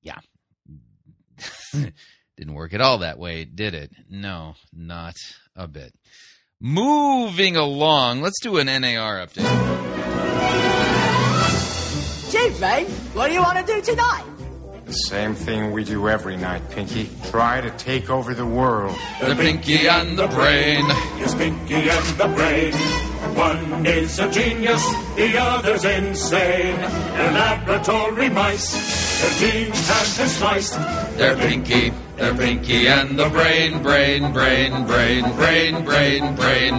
Yeah. Didn't work at all that way, did it? No, not a bit. Moving along, let's do an N A R update. Chief, mate, what do you want to do tonight? The same thing we do every night, Pinky. Try to take over the world. The, the Pinky, Pinky and the Brain. Yes, Pinky and the Brain. One is a genius, the other's insane. They're laboratory mice. Their genes have been sliced. They're Pinky, they're Pinky and the Brain, brain, brain, brain, brain, brain, brain,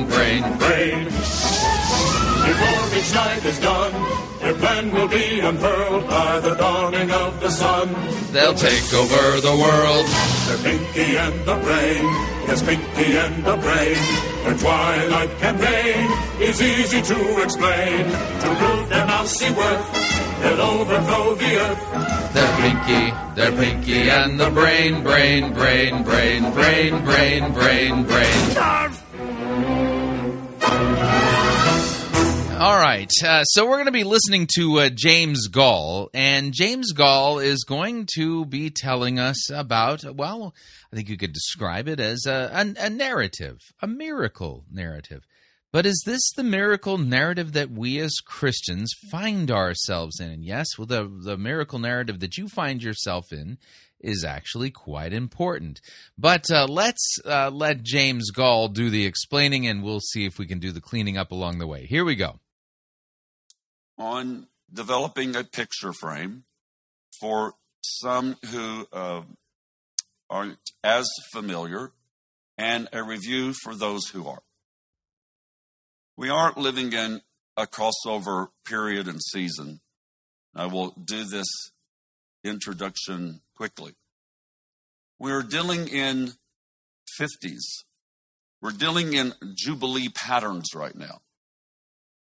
brain, brain. Before each night is done, their plan will be unfurled by the dawning of the sun. They'll take over the world. They're Pinky and the Brain, yes, Pinky and the Brain. Their twilight campaign is easy to explain. To prove their mousy worth, they'll overthrow the earth. They're Pinky, they're Pinky and the Brain, brain, brain, brain, brain, brain, brain, brain. All right, uh, so we're going to be listening to uh, James Gall, and James Gall is going to be telling us about, well, I think you could describe it as a, a, a narrative, a miracle narrative. But is this the miracle narrative that we as Christians find ourselves in? And yes, well, the, the miracle narrative that you find yourself in is actually quite important. But uh, let's uh, let James Gall do the explaining, and we'll see if we can do the cleaning up along the way. Here we go. On developing a picture frame for some who uh, aren't as familiar, and a review for those who are. We aren't living in a crossover period and season. I will do this introduction quickly. We're dealing in fifties. We're dealing in Jubilee patterns right now.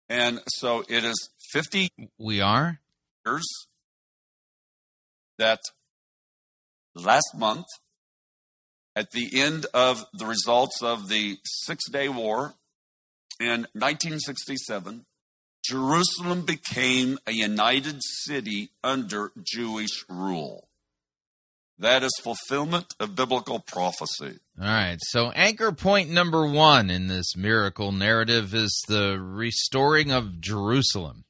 And so it is fifty we are years that last month, at the end of the results of the Six-Day War, in nineteen sixty-seven, Jerusalem became a united city under Jewish rule. That is fulfillment of biblical prophecy. All right, so anchor point number one in this miracle narrative is the restoring of Jerusalem.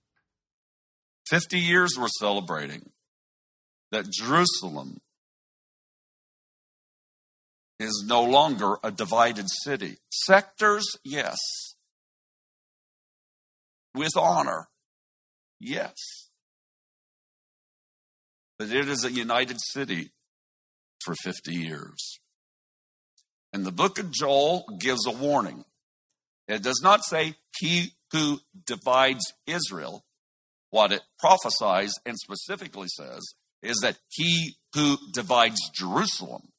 Fifty years we're celebrating that Jerusalem is no longer a divided city. Sectors, yes. With honor, yes. But it is a united city for fifty years. And the book of Joel gives a warning. It does not say he who divides Israel. What it prophesies and specifically says is that he who divides Jerusalem.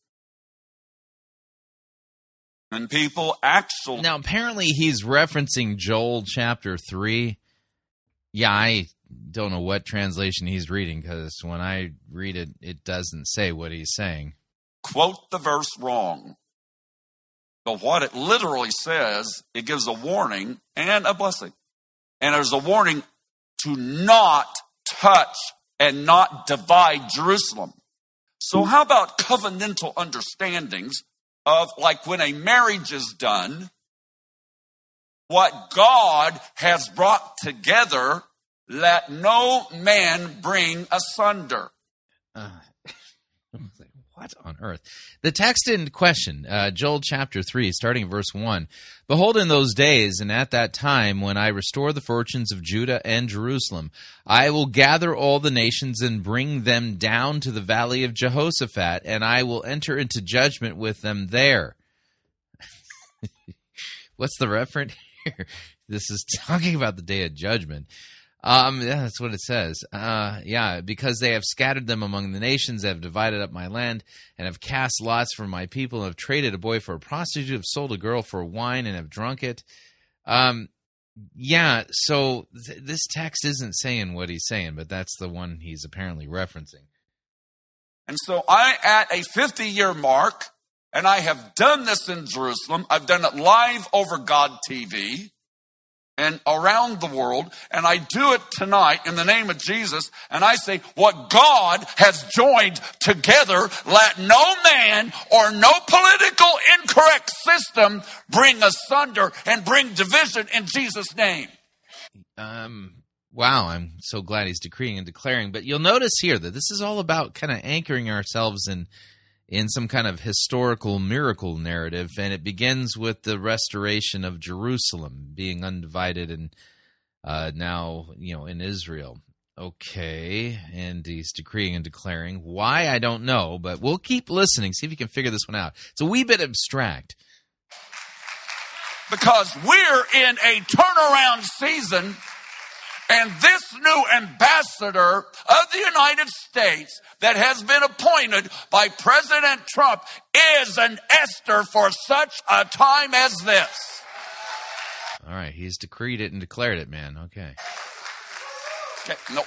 And people actually... Now, apparently he's referencing Joel chapter three. Yeah, I don't know what translation he's reading, because when I read it, it doesn't say what he's saying. Quote the verse wrong. But what it literally says, it gives a warning and a blessing. And there's a warning to not touch and not divide Jerusalem. So how about covenantal understandings of, like, when a marriage is done, what God has brought together, let no man bring asunder. Uh. What on earth? The text in question, uh, Joel chapter three, starting at verse one. Behold, in those days and at that time when I restore the fortunes of Judah and Jerusalem, I will gather all the nations and bring them down to the valley of Jehoshaphat, and I will enter into judgment with them there. What's the reference here? This is talking about the day of judgment. Um, yeah, that's what it says. Uh, yeah, because they have scattered them among the nations, they have divided up my land, and have cast lots for my people, and have traded a boy for a prostitute, have sold a girl for wine, and have drunk it. Um, yeah, so th- this text isn't saying what he's saying, but that's the one he's apparently referencing. And so I, at a fifty-year mark, and I have done this in Jerusalem, I've done it live over God T V, and around the world, and I do it tonight in the name of Jesus, and I say, what God has joined together, let no man or no political incorrect system bring asunder and bring division in Jesus' name. Um, wow, I'm so glad he's decreeing and declaring, but you'll notice here that this is all about kind of anchoring ourselves in in some kind of historical miracle narrative, and it begins with the restoration of Jerusalem being undivided and uh, now, you know, in Israel. Okay, and he's decreeing and declaring. Why, I don't know, but we'll keep listening, see if you can figure this one out. It's a wee bit abstract. Because we're in a turnaround season, and this new ambassador of the United States that has been appointed by President Trump is an Esther for such a time as this. All right, he's decreed it and declared it, man. Okay. Okay. No,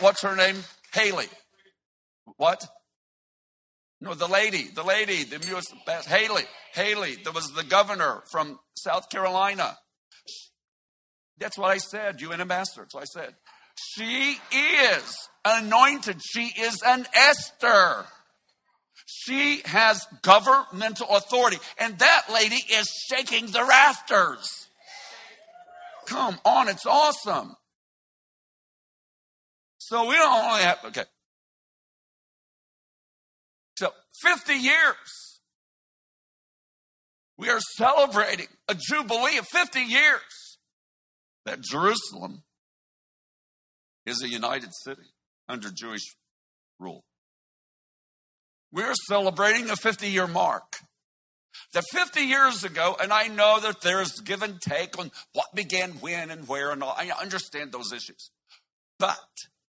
what's her name? Haley. What? No, the lady, the lady, the U S Haley, Haley. There was the governor from South Carolina. That's what I said, you an ambassador. That's what I said. She is anointed. She is an Esther. She has governmental authority. And that lady is shaking the rafters. Come on, it's awesome. So we don't only have, okay. So fifty years. We are celebrating a jubilee of fifty years. That Jerusalem is a united city under Jewish rule. We're celebrating a fifty-year mark. That fifty years ago, and I know that there's give and take on what began when and where and all. I understand those issues. But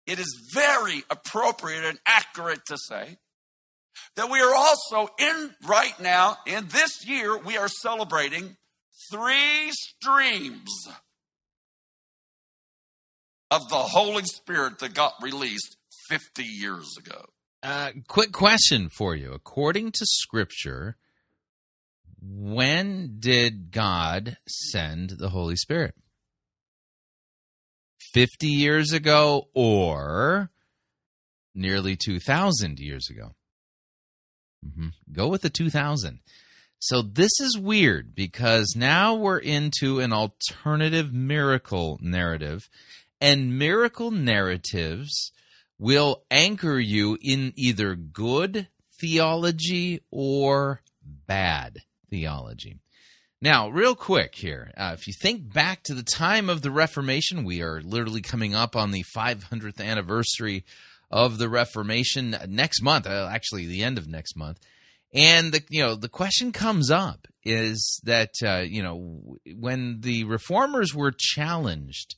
it is very appropriate and accurate to say that we are also in right now, in this year, we are celebrating three streams of the Holy Spirit that got released fifty years ago. Uh, quick question for you. According to Scripture, when did God send the Holy Spirit? fifty years ago or nearly two thousand years ago? Mm-hmm. Go with the two thousand. So this is weird because now we're into an alternative miracle narrative. And miracle narratives will anchor you in either good theology or bad theology. Now, real quick here, uh, if you think back to the time of the Reformation, we are literally coming up on the five hundredth anniversary of the Reformation next month, uh, actually the end of next month. And the you know the question comes up is that uh, you know when the reformers were challenged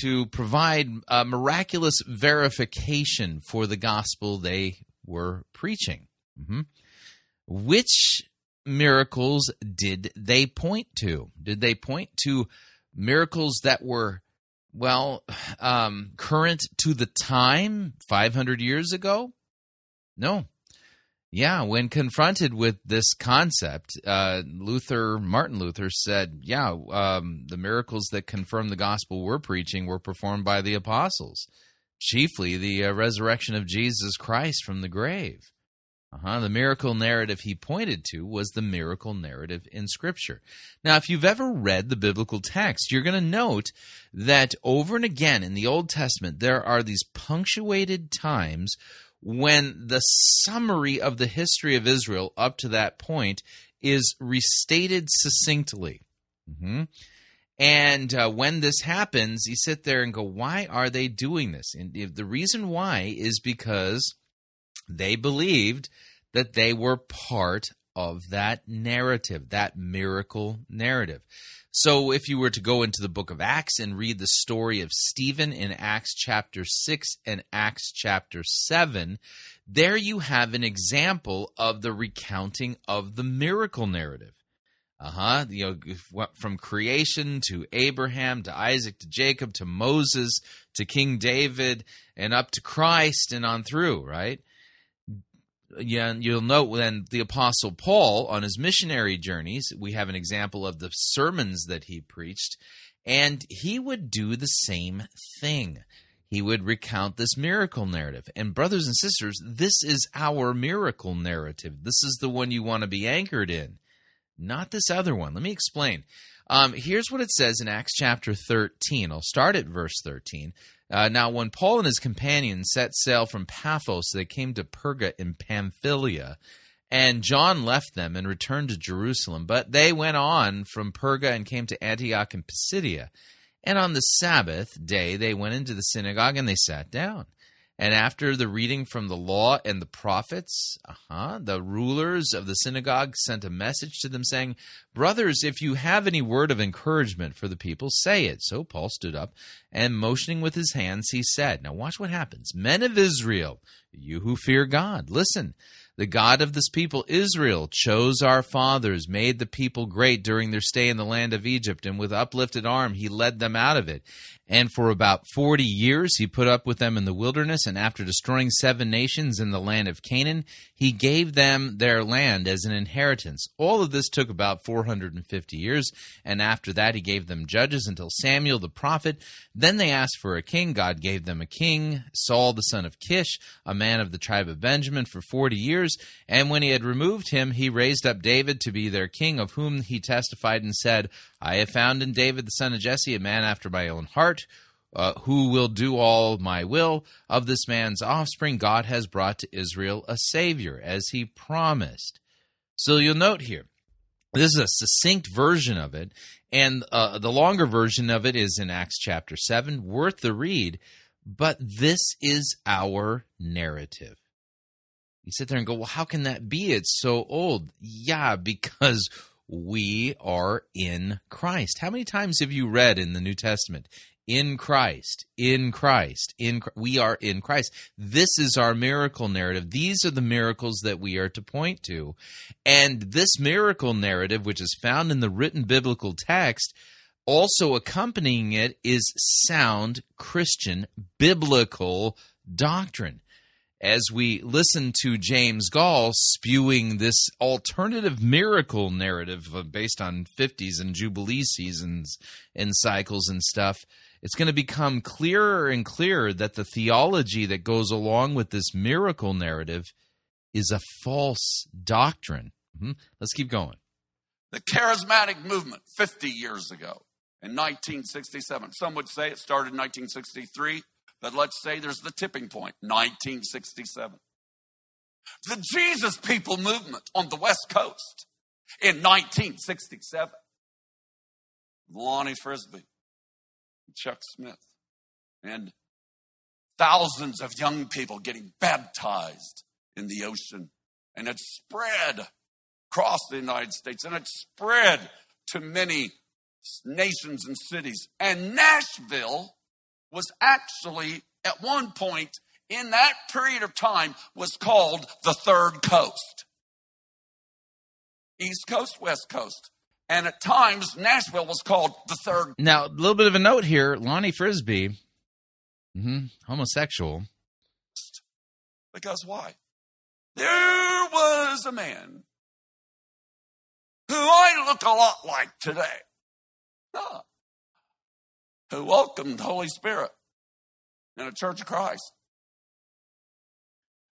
to provide a miraculous verification for the gospel they were preaching, mm-hmm. which miracles did they point to? Did they point to miracles that were, well, um, current to the time, five hundred years ago? No. Yeah, when confronted with this concept, uh, Luther, Martin Luther said, yeah, um, the miracles that confirm the gospel we're preaching were performed by the apostles, chiefly the uh, resurrection of Jesus Christ from the grave. Uh-huh. The miracle narrative he pointed to was the miracle narrative in Scripture. Now, if you've ever read the biblical text, you're going to note that over and again in the Old Testament, there are these punctuated times when the summary of the history of Israel up to that point is restated succinctly. Mm-hmm. And uh, when this happens, you sit there and go, why are they doing this? And the reason why is because they believed that they were part of that narrative, that miracle narrative. So if you were to go into the book of Acts and read the story of Stephen in Acts chapter six and Acts chapter seven, there you have an example of the recounting of the miracle narrative. Uh-huh, you know, from creation to Abraham to Isaac to Jacob to Moses to King David and up to Christ and on through, right? Yeah, you'll note when the Apostle Paul, on his missionary journeys, we have an example of the sermons that he preached, and he would do the same thing. He would recount this miracle narrative. And brothers and sisters, this is our miracle narrative. This is the one you want to be anchored in, not this other one. Let me explain. Um, here's what it says in Acts chapter thirteen. I'll start at verse thirteen. Uh, now, when Paul and his companions set sail from Paphos, they came to Perga in Pamphylia, and John left them and returned to Jerusalem. But they went on from Perga and came to Antioch in Pisidia. And on the Sabbath day, they went into the synagogue and they sat down. And after the reading from the law and the prophets, uh-huh, the rulers of the synagogue sent a message to them saying, "Brothers, if you have any word of encouragement for the people, say it." So Paul stood up and motioning with his hands, he said, now watch what happens. "Men of Israel, you who fear God, listen. The God of this people, Israel, chose our fathers, made the people great during their stay in the land of Egypt, and with uplifted arm he led them out of it. And for about forty years he put up with them in the wilderness, and after destroying seven nations in the land of Canaan, he gave them their land as an inheritance. All of this took about four hundred fifty years, and after that he gave them judges until Samuel the prophet. Then they asked for a king. God gave them a king, Saul the son of Kish, a man of the tribe of Benjamin, for forty years. And when he had removed him, he raised up David to be their king, of whom he testified and said, 'I have found in David the son of Jesse a man after my own heart, uh, who will do all my will. Of this man's offspring God has brought to Israel a Savior, as he promised.'" So you'll note here, this is a succinct version of it, and uh, the longer version of it is in Acts chapter seven, worth the read, but this is our narrative. You sit there and go, well, how can that be? It's so old. Yeah, because we are in Christ. How many times have you read in the New Testament, in Christ, in Christ, in we are in Christ? This is our miracle narrative. These are the miracles that we are to point to. And this miracle narrative, which is found in the written biblical text, also accompanying it is sound Christian biblical doctrine. As we listen to James Gall spewing this alternative miracle narrative based on fifties and Jubilee seasons and cycles and stuff, it's going to become clearer and clearer that the theology that goes along with this miracle narrative is a false doctrine. Mm-hmm. Let's keep going. The charismatic movement fifty years ago in nineteen sixty-seven, some would say it started in nineteen sixty-three, but let's say there's the tipping point, nineteen sixty-seven. The Jesus People movement on the West Coast in nineteen sixty-seven. Lonnie Frisbee, Chuck Smith, and thousands of young people getting baptized in the ocean and it spread across the United States, and it spread to many nations and cities. And Nashville was actually, at one point in that period of time, was called the Third Coast. East Coast, West Coast. And at times, Nashville was called the Third. Now, a little bit of a note here. Lonnie Frisbee, mm-hmm, homosexual. Because why? There was a man who I look a lot like today, huh, who welcomed the Holy Spirit in a Church of Christ.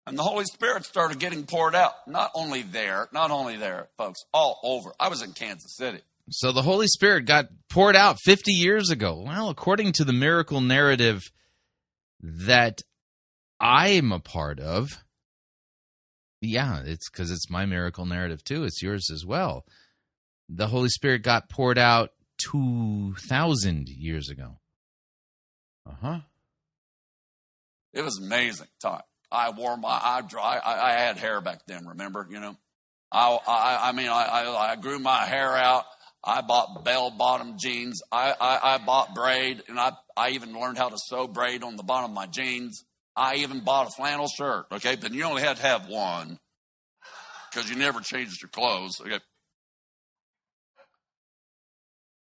And the Holy Spirit started getting poured out. Not only there, not only there, folks, all over. I was in Kansas City. So the Holy Spirit got poured out fifty years ago. Well, according to the miracle narrative that I'm a part of, yeah, it's because it's my miracle narrative too. It's yours as well. The Holy Spirit got poured out two thousand years ago. Uh-huh. It was amazing time. I wore my I dry. I, I had hair back then. Remember, you know, I I, I mean, I, I I grew my hair out. I bought bell-bottom jeans. I, I I bought braid, and I I even learned how to sew braid on the bottom of my jeans. I even bought a flannel shirt. Okay, but you only had to have one because you never changed your clothes. Okay,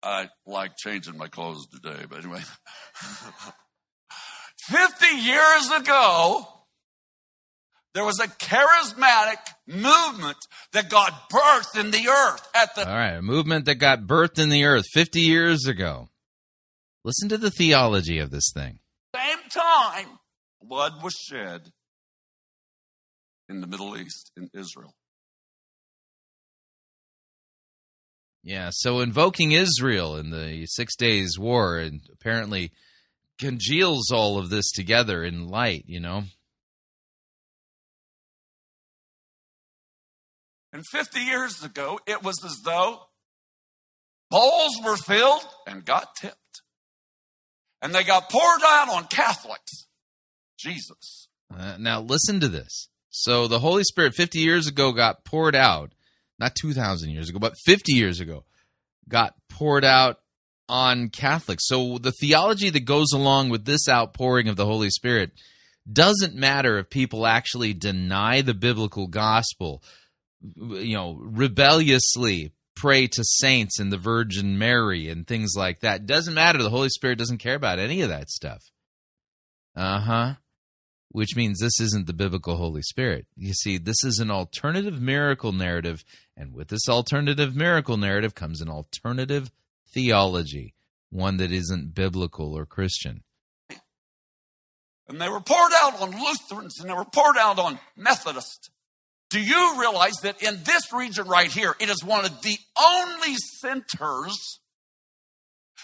I like changing my clothes today, but anyway, fifty years ago. There was a charismatic movement that got birthed in the earth at the... All right, a movement that got birthed in the earth fifty years ago. Listen to the theology of this thing. Same time, blood was shed in the Middle East, in Israel. Yeah, so invoking Israel in the Six Days War, and apparently congeals all of this together in light, you know? And fifty years ago, it was as though bowls were filled and got tipped. And they got poured out on Catholics. Jesus. Uh, now, listen to this. So the Holy Spirit fifty years ago got poured out, not two thousand years ago, but fifty years ago, got poured out on Catholics. So the theology that goes along with this outpouring of the Holy Spirit doesn't matter if people actually deny the biblical gospel, you know, rebelliously pray to saints and the Virgin Mary and things like that. Doesn't matter. The Holy Spirit doesn't care about any of that stuff. Uh-huh. Which means this isn't the biblical Holy Spirit. You see, this is an alternative miracle narrative, and with this alternative miracle narrative comes an alternative theology, one that isn't biblical or Christian. And they were poured out on Lutherans, and they were poured out on Methodists. Do you realize that in this region right here, it is one of the only centers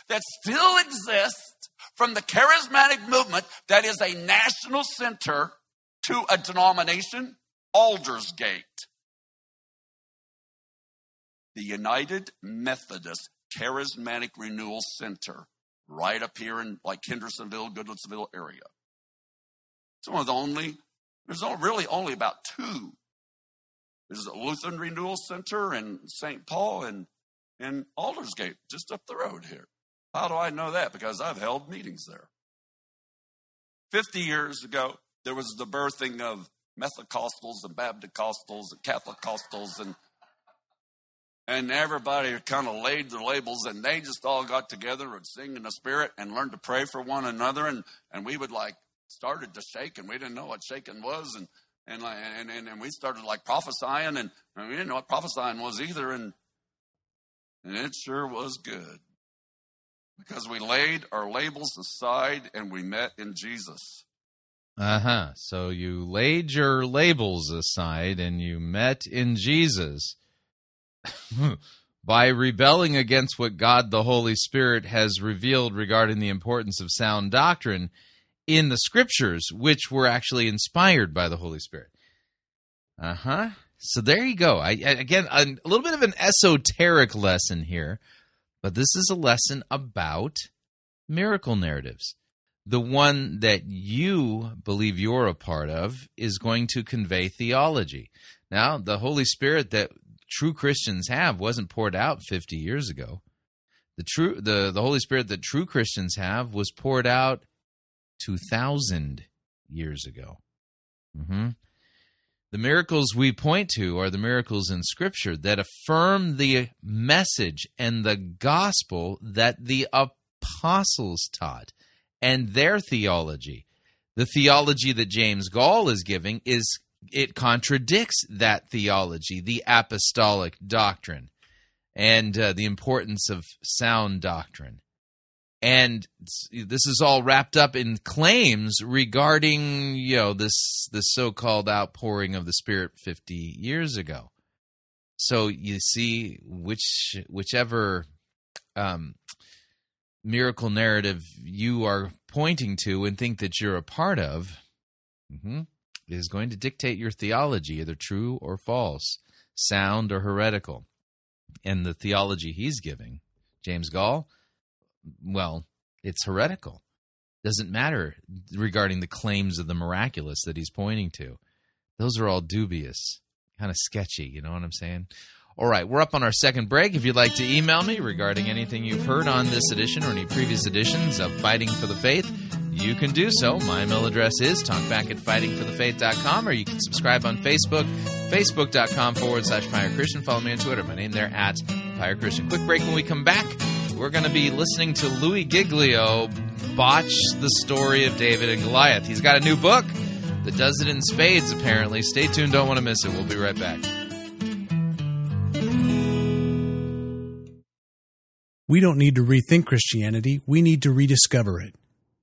that still exists from the charismatic movement that is a national center to a denomination, Aldersgate. The United Methodist Charismatic Renewal Center, right up here in like Hendersonville, Goodlettsville area. It's one of the only, there's really only about two. There's a Lutheran Renewal Center in Saint Paul and in Aldersgate, just up the road here. How do I know that? Because I've held meetings there. Fifty years ago, there was the birthing of Methodicostals and Bapticostals and Catholicostals, and and everybody kind of laid their labels, and they just all got together and sing in the Spirit and learned to pray for one another, and and we would like started to shake, and we didn't know what shaking was, and. And, and and and we started like prophesying, and, and we didn't know what prophesying was either, and and it sure was good because we laid our labels aside and we met in Jesus. Uh huh. So you laid your labels aside and you met in Jesus by rebelling against what God the Holy Spirit has revealed regarding the importance of sound doctrine in the scriptures, which were actually inspired by the Holy Spirit. Uh-huh. So there you go. I, again, a little bit of an esoteric lesson here, but this is a lesson about miracle narratives. The one that you believe you're a part of is going to convey theology. Now, the Holy Spirit that true Christians have wasn't poured out fifty years ago. The true the, the Holy Spirit that true Christians have was poured out two thousand years ago. Mm-hmm. The miracles we point to are the miracles in Scripture that affirm the message and the gospel that the apostles taught and their theology. The theology that James Gall is giving, is it contradicts that theology, the apostolic doctrine, and uh, the importance of sound doctrine. And this is all wrapped up in claims regarding, you know, this this so-called outpouring of the Spirit fifty years ago. So you see, which whichever um, miracle narrative you are pointing to and think that you're a part of, mm-hmm, is going to dictate your theology, either true or false, sound or heretical. And the theology he's giving, James Gall, well, it's heretical. Doesn't matter regarding the claims of the miraculous that he's pointing to. Those are all dubious, kind of sketchy, you know what I'm saying? All right, we're up on our second break. If you'd like to email me regarding anything you've heard on this edition or any previous editions of Fighting for the Faith, you can do so. My email address is talkback at fighting for the faith dot com, or you can subscribe on Facebook, facebook dot com forward slash Pyro Christian. Follow me on Twitter, my name there, at PyroChristian. Quick break. When we come back, we're going to be listening to Louis Giglio botch the story of David and Goliath. He's got a new book that does it in spades, apparently. Stay tuned. Don't want to miss it. We'll be right back. We don't need to rethink Christianity. We need to rediscover it.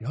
You're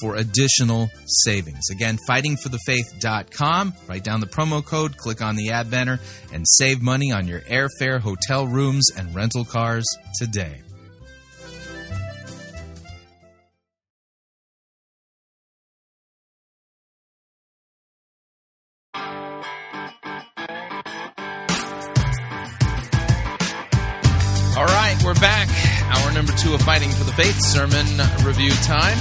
for additional savings. Again, fighting for the faith dot com. Write down the promo code, click on the ad banner, and save money on your airfare, hotel rooms, and rental cars today. All right, we're back. Hour number two of Fighting for the Faith, sermon review time.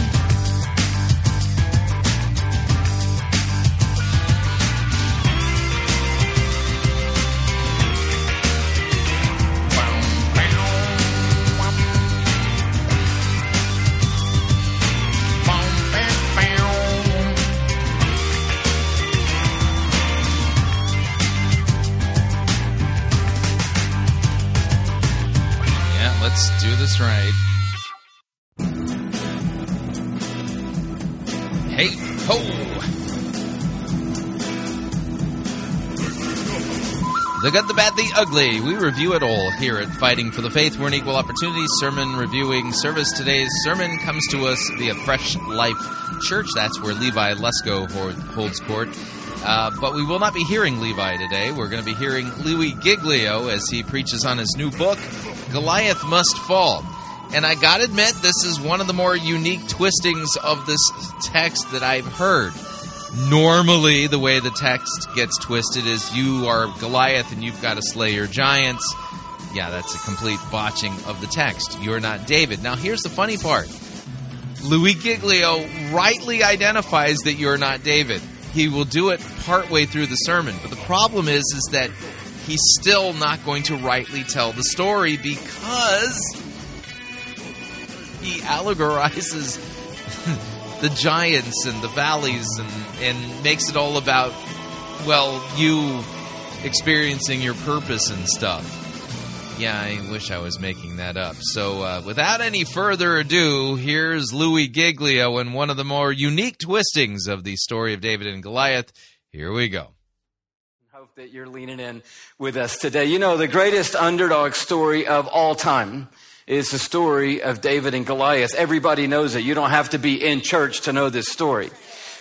Let's do this right. Hey, ho! The good, the bad, the ugly. We review it all here at Fighting for the Faith. We're an equal opportunity sermon reviewing service. Today's sermon comes to us via Fresh Life Church. That's where Levi Lesko holds court. Uh, but we will not be hearing Levi today. We're going to be hearing Louis Giglio as he preaches on his new book, Goliath Must Fall. And I gotta admit, this is one of the more unique twistings of this text that I've heard. Normally, the way the text gets twisted is you are Goliath and you've got to slay your giants. Yeah, that's a complete botching of the text. You're not David. Now, here's the funny part. Louis Giglio rightly identifies that you're not David. He will do it partway through the sermon. But the problem is, is that he's still not going to rightly tell the story because he allegorizes the giants and the valleys and, and makes it all about, well, you experiencing your purpose and stuff. Yeah, I wish I was making that up. So uh, without any further ado, here's Louis Giglio and one of the more unique twistings of the story of David and Goliath. Here we go. Hope that you're leaning in with us today. You know, the greatest underdog story of all time is the story of David and Goliath. Everybody knows it. You don't have to be in church to know this story.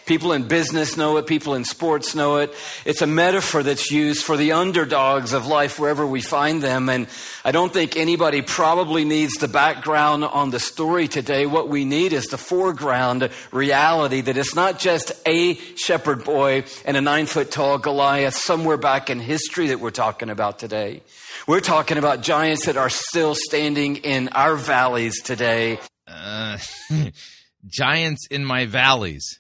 People in business know it. People in sports know it. It's a metaphor that's used for the underdogs of life wherever we find them. And I don't think anybody probably needs the background on the story today. What we need is the foreground reality that it's not just a shepherd boy and a nine-foot-tall Goliath somewhere back in history that we're talking about today. We're talking about giants that are still standing in our valleys today. Uh, giants in my valleys.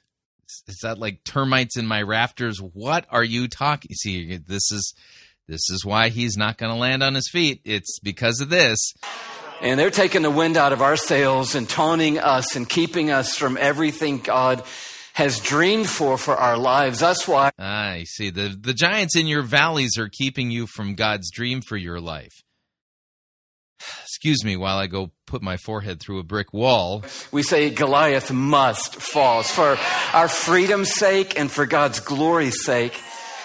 Is that like termites in my rafters? What are you talking? See, this is this is why he's not going to land on his feet. It's because of this. And they're taking the wind out of our sails and taunting us and keeping us from everything God has dreamed for for our lives. That's why. I see. The, the giants in your valleys are keeping you from God's dream for your life. Excuse me while I go put my forehead through a brick wall. We say Goliath must fall. For our freedom's sake and for God's glory's sake,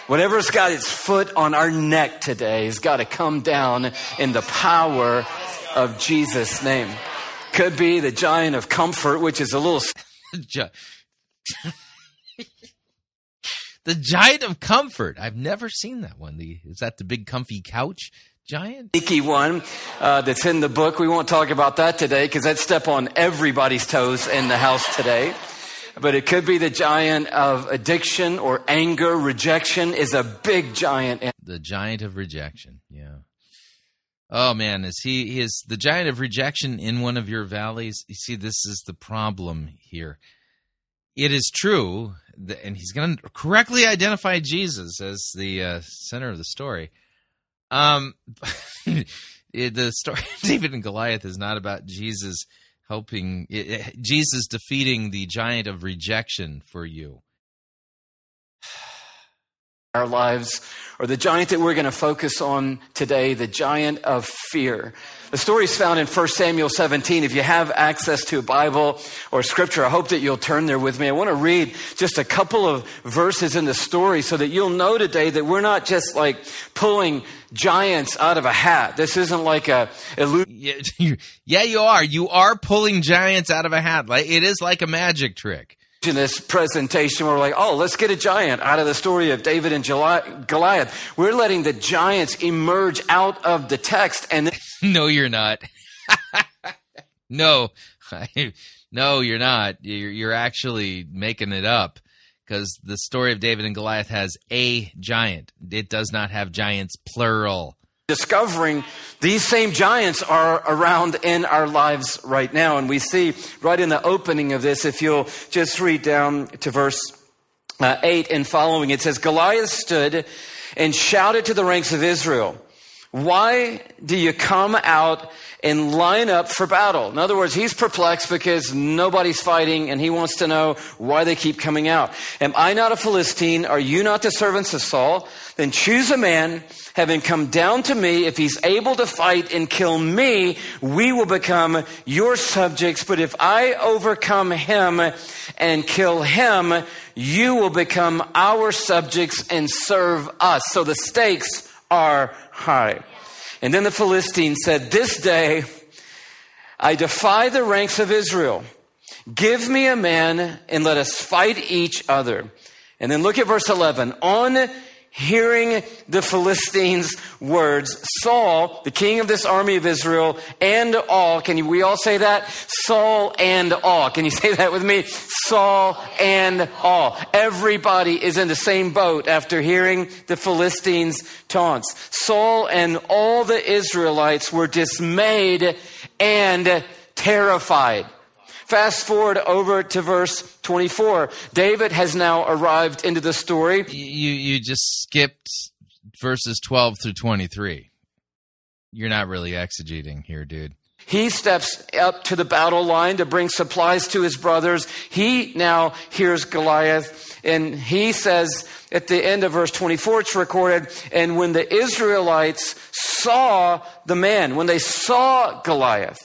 whatever's got its foot on our neck today has got to come down in the power of Jesus' name. Could be the giant of comfort, which is a little... The giant of comfort. I've never seen that one. The, is that the big comfy couch? Giant? Sneaky one uh, that's in the book. We won't talk about that today because that'd step on everybody's toes in the house today. But it could be the giant of addiction or anger. Rejection is a big giant. In- the giant of rejection, yeah. Oh, man, is he is the giant of rejection in one of your valleys? You see, this is the problem here. It is true, that, and he's going to correctly identify Jesus as the uh, center of the story. Um, the story of David and Goliath is not about Jesus helping, it, Jesus defeating the giant of rejection for you. Our lives, or the giant that we're going to focus on today, the giant of fear. The story is found in First Samuel seventeen. If you have access to a Bible or scripture, I hope that you'll turn there with me. I want to read just a couple of verses in the story so that you'll know today that we're not just like pulling giants out of a hat. This isn't like a... illusion. Yeah, you are. You are pulling giants out of a hat. Like it is like a magic trick. In this presentation, where we're like, oh, let's get a giant out of the story of David and Goliath. We're letting the giants emerge out of the text. And no, you're not. no, no, you're not. You're, you're actually making it up because the story of David and Goliath has a giant. It does not have giants, plural. Discovering these same giants are around in our lives right now. And we see right in the opening of this, if you'll just read down to verse uh, eight and following, it says, Goliath stood and shouted to the ranks of Israel, why do you come out and line up for battle? In other words, he's perplexed because nobody's fighting and he wants to know why they keep coming out. Am I not a Philistine? Are you not the servants of Saul? Then choose a man, have him come down to me. If he's able to fight and kill me, we will become your subjects. But if I overcome him and kill him, you will become our subjects and serve us. So the stakes are high. And then the Philistine said, this day I defy the ranks of Israel. Give me a man and let us fight each other. And then look at verse eleven. On hearing the Philistines' words, Saul, the king of this army of Israel, and all, can you, we all say that? Saul and all. Can you say that with me? Saul and all. Everybody is in the same boat after hearing the Philistines' taunts. Saul and all the Israelites were dismayed and terrified. Fast forward over to verse twenty-four. David has now arrived into the story. You you just skipped verses twelve through twenty-three. You're not really exegeting here, dude. He steps up to the battle line to bring supplies to his brothers. He now hears Goliath, and he says at the end of verse twenty-four, it's recorded, and when the Israelites saw the man, when they saw Goliath,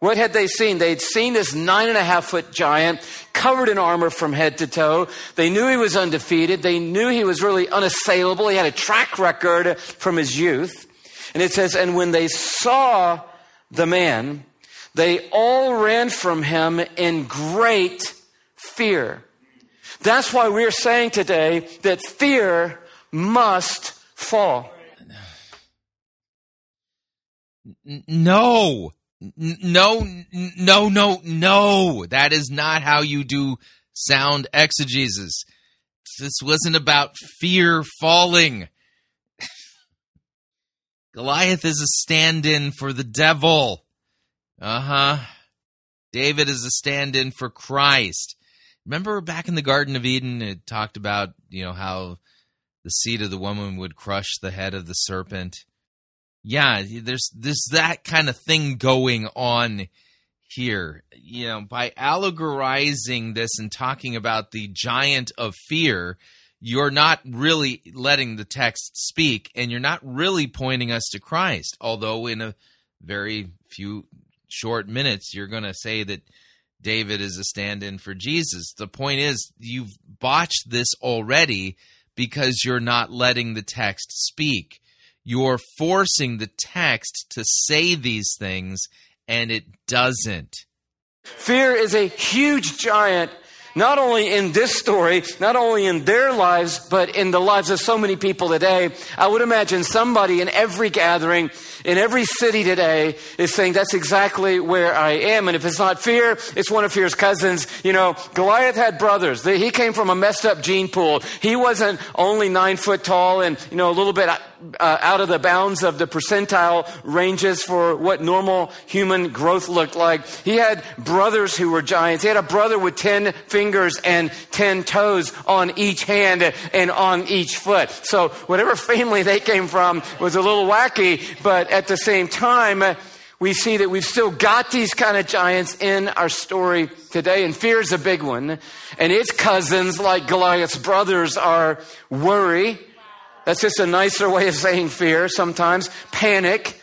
what had they seen? They'd seen this nine and a half foot giant covered in armor from head to toe. They knew he was undefeated. They knew he was really unassailable. He had a track record from his youth. And it says, and when they saw the man, they all ran from him in great fear. That's why we're saying today that fear must fall. No, no, no, no, no. That is not how you do sound exegesis. This wasn't about fear falling. Goliath is a stand-in for the devil. Uh-huh. David is a stand-in for Christ. Remember back in the Garden of Eden, it talked about, you know, how the seed of the woman would crush the head of the serpent. Yeah, there's this that kind of thing going on here. You know, by allegorizing this and talking about the giant of fear, you're not really letting the text speak, and you're not really pointing us to Christ, although in a very few short minutes, you're going to say that David is a stand-in for Jesus. The point is, you've botched this already because you're not letting the text speak. You're forcing the text to say these things, and it doesn't. Fear is a huge giant. Not only in this story, not only in their lives, but in the lives of so many people today. I would imagine somebody in every gathering, in every city today is saying, that's exactly where I am. And if it's not fear, it's one of fear's cousins. You know, Goliath had brothers. He came from a messed up gene pool. He wasn't only nine foot tall and, you know, a little bit Uh, out of the bounds of the percentile ranges for what normal human growth looked like. He had brothers who were giants. He had a brother with ten fingers and ten toes on each hand and on each foot. So whatever family they came from was a little wacky, but at the same time, we see that we've still got these kind of giants in our story today, and fear is a big one. And its cousins, like Goliath's brothers, are worry. That's just a nicer way of saying fear sometimes. Panic,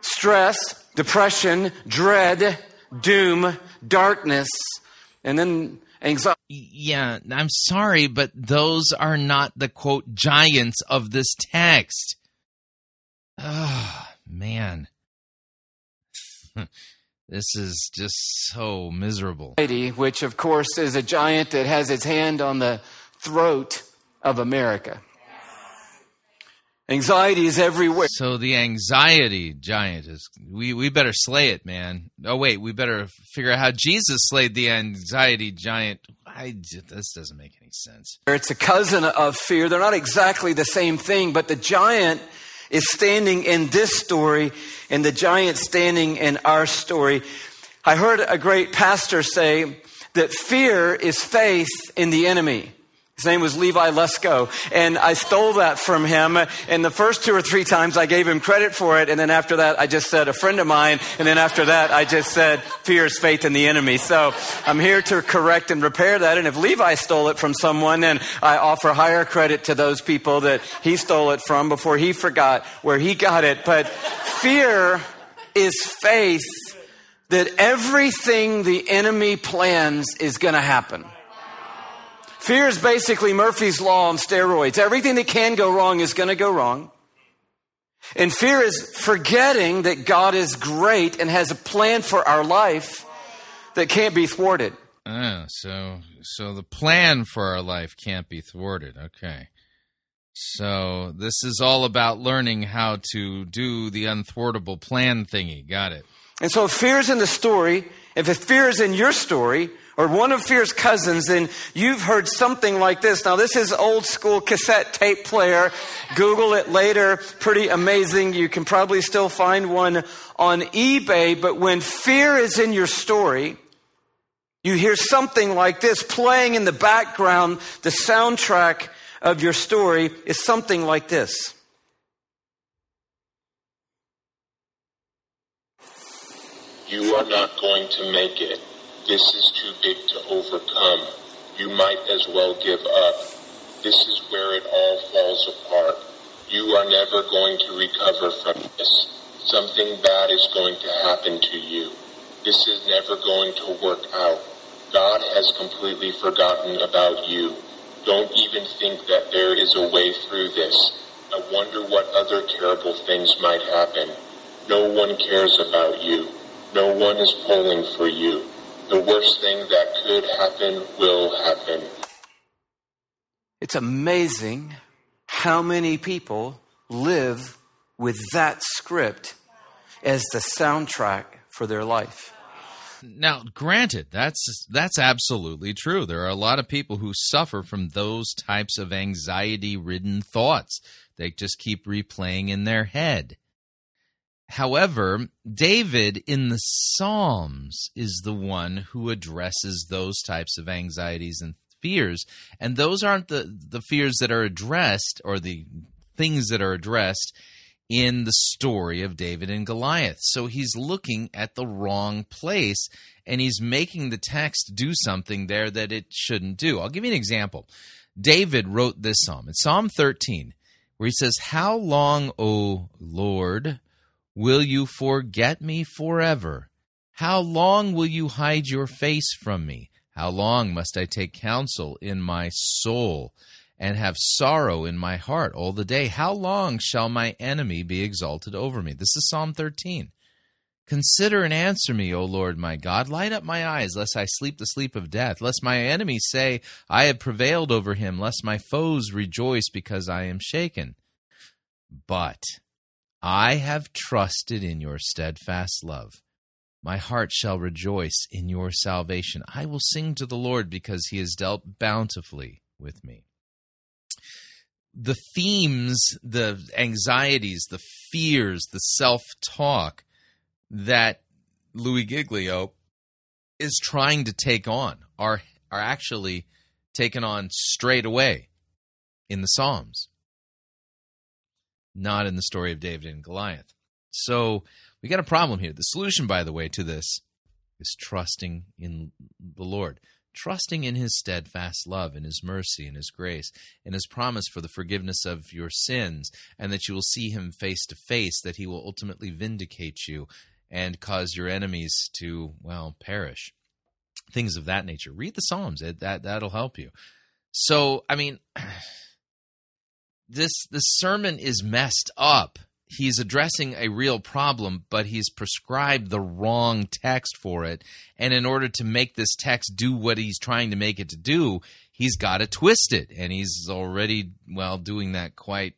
stress, depression, dread, doom, darkness, and then anxiety. Yeah, I'm sorry, but those are not the, quote, giants of this text. Oh, man. This is just so miserable. Which, of course, is a giant that has its hand on the throat of America. Anxiety is everywhere. So the anxiety giant is, we, we better slay it, man. Oh, wait, we better figure out how Jesus slayed the anxiety giant. I, this doesn't make any sense. It's a cousin of fear. They're not exactly the same thing, but the giant is standing in this story, and the giant standing in our story. I heard a great pastor say that fear is faith in the enemy. His name was Levi Lesko, and I stole that from him. And the first two or three times I gave him credit for it, and then after that I just said, a friend of mine, and then after that I just said, fear is faith in the enemy. So I'm here to correct and repair that, and if Levi stole it from someone, then I offer higher credit to those people that he stole it from before he forgot where he got it. But fear is faith that everything the enemy plans is going to happen. Fear is basically Murphy's Law on steroids. Everything that can go wrong is going to go wrong. And fear is forgetting that God is great and has a plan for our life that can't be thwarted. Oh, so so the plan for our life can't be thwarted. Okay. So this is all about learning how to do the unthwartable plan thingy. Got it. And so if fear is in the story, if fear is in your story, or one of fear's cousins, and you've heard something like this. Now, this is old school cassette tape player. Google it later. Pretty amazing. You can probably still find one on eBay. But when fear is in your story, you hear something like this playing in the background. The soundtrack of your story is something like this. You are not going to make it. This is too big to overcome. You might as well give up. This is where it all falls apart. You are never going to recover from this. Something bad is going to happen to you. This is never going to work out. God has completely forgotten about you. Don't even think that there is a way through this. I wonder what other terrible things might happen. No one cares about you. No one is pulling for you. The worst thing that could happen will happen. It's amazing how many people live with that script as the soundtrack for their life. Now, granted, that's that's absolutely true. There are a lot of people who suffer from those types of anxiety-ridden thoughts. They just keep replaying in their head. However, David in the Psalms is the one who addresses those types of anxieties and fears. And those aren't the, the fears that are addressed or the things that are addressed in the story of David and Goliath. So he's looking at the wrong place, and he's making the text do something there that it shouldn't do. I'll give you an example. David wrote this psalm. It's Psalm thirteen, where he says, "How long, O Lord, will you forget me forever? How long will you hide your face from me? How long must I take counsel in my soul and have sorrow in my heart all the day? How long shall my enemy be exalted over me?" This is Psalm thirteen. "Consider and answer me, O Lord my God. Light up my eyes, lest I sleep the sleep of death. Lest my enemies say, I have prevailed over him. Lest my foes rejoice because I am shaken. But I have trusted in your steadfast love. My heart shall rejoice in your salvation. I will sing to the Lord because he has dealt bountifully with me." The themes, the anxieties, the fears, the self-talk that Louis Giglio is trying to take on are, are actually taken on straight away in the Psalms, not in the story of David and Goliath. So we got a problem here. The solution, by the way, to this is trusting in the Lord. Trusting in his steadfast love and his mercy and his grace and his promise for the forgiveness of your sins, and that you will see him face to face, that he will ultimately vindicate you and cause your enemies to, well, perish. Things of that nature. Read the Psalms. That, that'll help you. So, I mean, this, this sermon is messed up. He's addressing a real problem, but he's prescribed the wrong text for it. And in order to make this text do what he's trying to make it to do, he's got to twist it. And he's already, well, doing that quite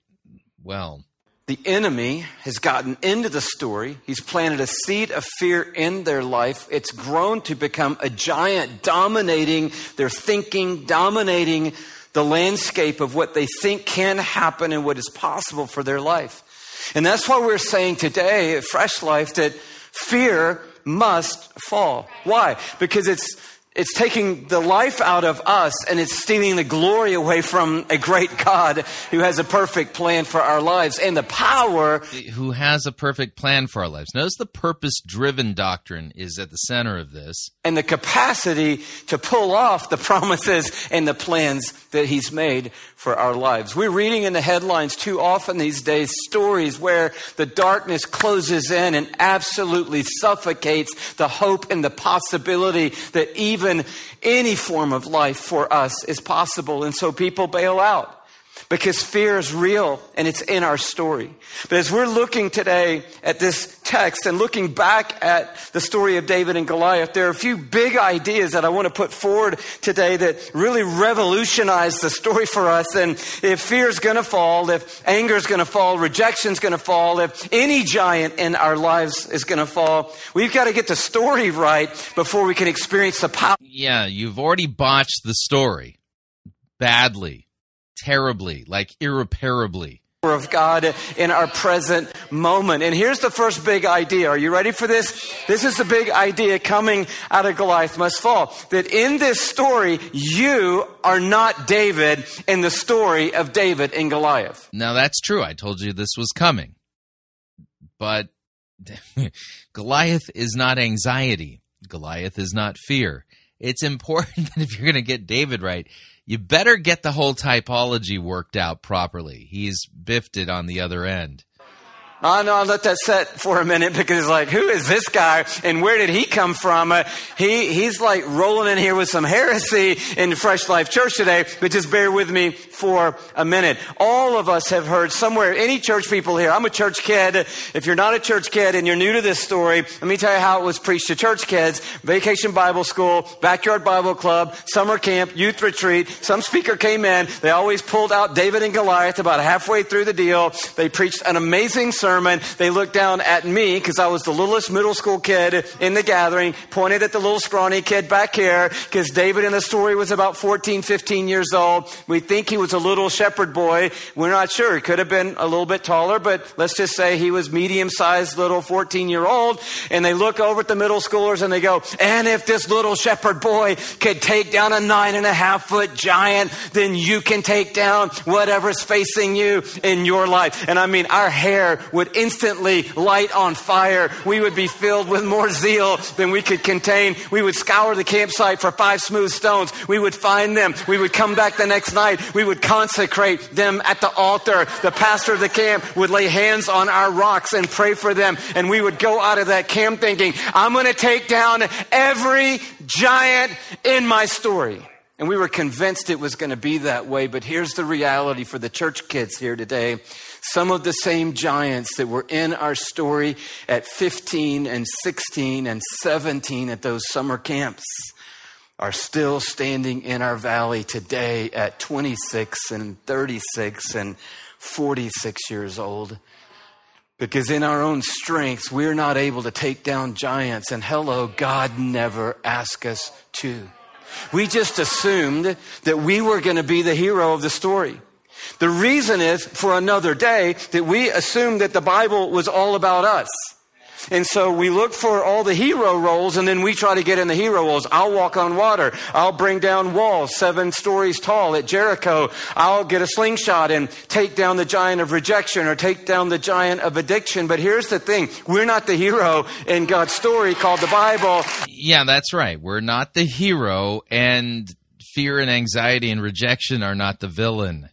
well. The enemy has gotten into the story. He's planted a seed of fear in their life. It's grown to become a giant, dominating their thinking, dominating the landscape of what they think can happen and what is possible for their life. And that's why we're saying today at Fresh Life that fear must fall. Why? Because it's it's taking the life out of us, and it's stealing the glory away from a great God who has a perfect plan for our lives and the power. Who has a perfect plan for our lives. Notice the purpose-driven doctrine is at the center of this. And the capacity to pull off the promises and the plans that he's made for our lives. We're reading in the headlines too often these days stories where the darkness closes in and absolutely suffocates the hope and the possibility that even any form of life for us is possible. And so people bail out because fear is real and it's in our story. But as we're looking today at this text and looking back at the story of David and Goliath, there are a few big ideas that I want to put forward today that really revolutionize the story for us. And if fear is going to fall, if anger is going to fall, rejection is going to fall, if any giant in our lives is going to fall, we've got to get the story right before we can experience the power. Yeah, you've already botched the story badly. Terribly, like irreparably. Of God in our present moment. And here's the first big idea. Are you ready for this? This is the big idea coming out of Goliath Must Fall. That in this story, you are not David in the story of David and Goliath. Now that's true. I told you this was coming. But Goliath is not anxiety. Goliath is not fear. It's important that if you're going to get David right, you better get the whole typology worked out properly. He's biffed it on the other end. I know, I let that set for a minute because, like, who is this guy and where did he come from? Uh, he He's, like, rolling in here with some heresy in Fresh Life Church today, but just bear with me for a minute. All of us have heard somewhere, any church people here, I'm a church kid. If you're not a church kid and you're new to this story, let me tell you how it was preached to church kids. Vacation Bible School, Backyard Bible Club, summer camp, youth retreat. Some speaker came in. They always pulled out David and Goliath about halfway through the deal. They preached an amazing sermon. Sermon, they looked down at me because I was the littlest middle school kid in the gathering, pointed at the little scrawny kid back here because David in the story was about fourteen, fifteen years old. We think he was a little shepherd boy. We're not sure. He could have been a little bit taller, but let's just say he was medium-sized little fourteen-year-old. And they look over at the middle schoolers and they go, and if this little shepherd boy could take down a nine-and-a-half-foot giant, then you can take down whatever's facing you in your life. And I mean, our hair would instantly light on fire. We would be filled with more zeal than we could contain. We would scour the campsite for five smooth stones. We would find them. We would come back the next night. We would consecrate them at the altar. The pastor of the camp would lay hands on our rocks and pray for them. And we would go out of that camp thinking, I'm going to take down every giant in my story. And we were convinced it was going to be that way. But here's the reality for the church kids here today. Some of the same giants that were in our story at fifteen and sixteen and seventeen at those summer camps are still standing in our valley today at twenty-six and thirty-six and forty-six years old. Because in our own strengths, we're not able to take down giants. And hello, God never asked us to. We just assumed that we were going to be the hero of the story. The reason is, for another day, that we assumed that the Bible was all about us. And so we look for all the hero roles, and then we try to get in the hero roles. I'll walk on water. I'll bring down walls seven stories tall at Jericho. I'll get a slingshot and take down the giant of rejection or take down the giant of addiction. But here's the thing. We're not the hero in God's story called the Bible. Yeah, that's right. We're not the hero, and fear and anxiety and rejection are not the villain.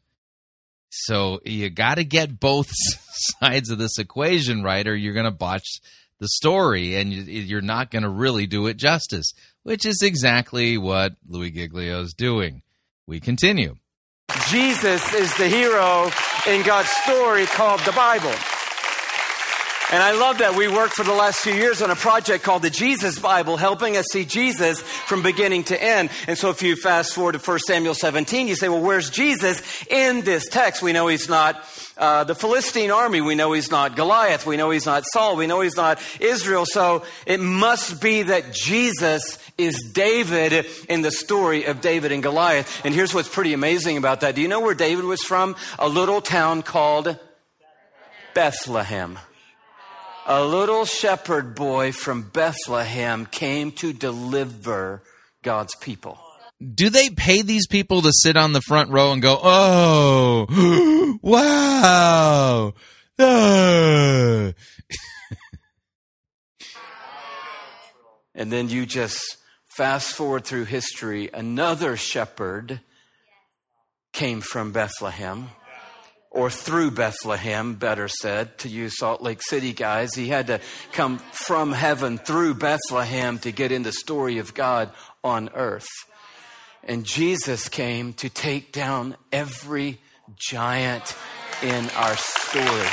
So you got to get both sides of this equation right, or you're going to botch the story, and you're not going to really do it justice, which is exactly what Louis Giglio is doing. We continue. Jesus is the hero in God's story called the Bible. And I love that. We worked for the last few years on a project called the Jesus Bible, helping us see Jesus from beginning to end. And so if you fast forward to First Samuel seventeen, you say, well, where's Jesus in this text? We know he's not uh, the Philistine army. We know he's not Goliath. We know he's not Saul. We know he's not Israel. So it must be that Jesus is David in the story of David and Goliath. And here's what's pretty amazing about that. Do you know where David was from? A little town called Bethlehem. A little shepherd boy from Bethlehem came to deliver God's people. Do they pay these people to sit on the front row and go, oh, wow, ah. And then you just fast forward through history. Another shepherd came from Bethlehem. Or through Bethlehem, better said, to you Salt Lake City guys. He had to come from heaven through Bethlehem to get in the story of God on earth. And Jesus came to take down every giant in our story.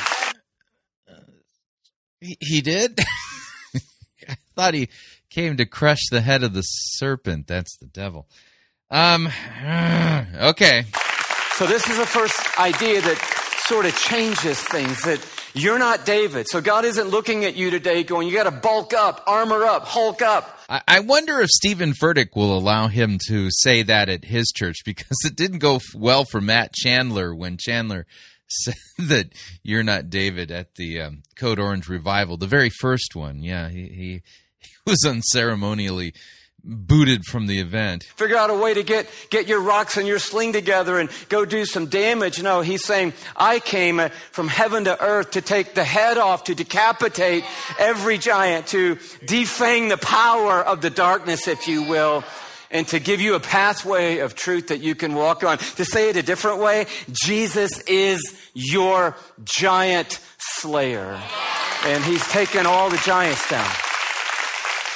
He, he did? I thought he came to crush the head of the serpent. That's the devil. Um, okay. So this is the first idea that sort of changes things, that you're not David. So God isn't looking at you today going, you got to bulk up, armor up, hulk up. I wonder if Stephen Furtick will allow him to say that at his church, because it didn't go well for Matt Chandler when Chandler said that you're not David at the um, Code Orange Revival, the very first one. Yeah, he, he, he was unceremoniously booted from the event. Figure out a way to get, get your rocks and your sling together and go do some damage. No, he's saying, I came from heaven to earth to take the head off, to decapitate every giant, to defang the power of the darkness, if you will, and to give you a pathway of truth that you can walk on. To say it a different way, Jesus is your giant slayer. And he's taken all the giants down.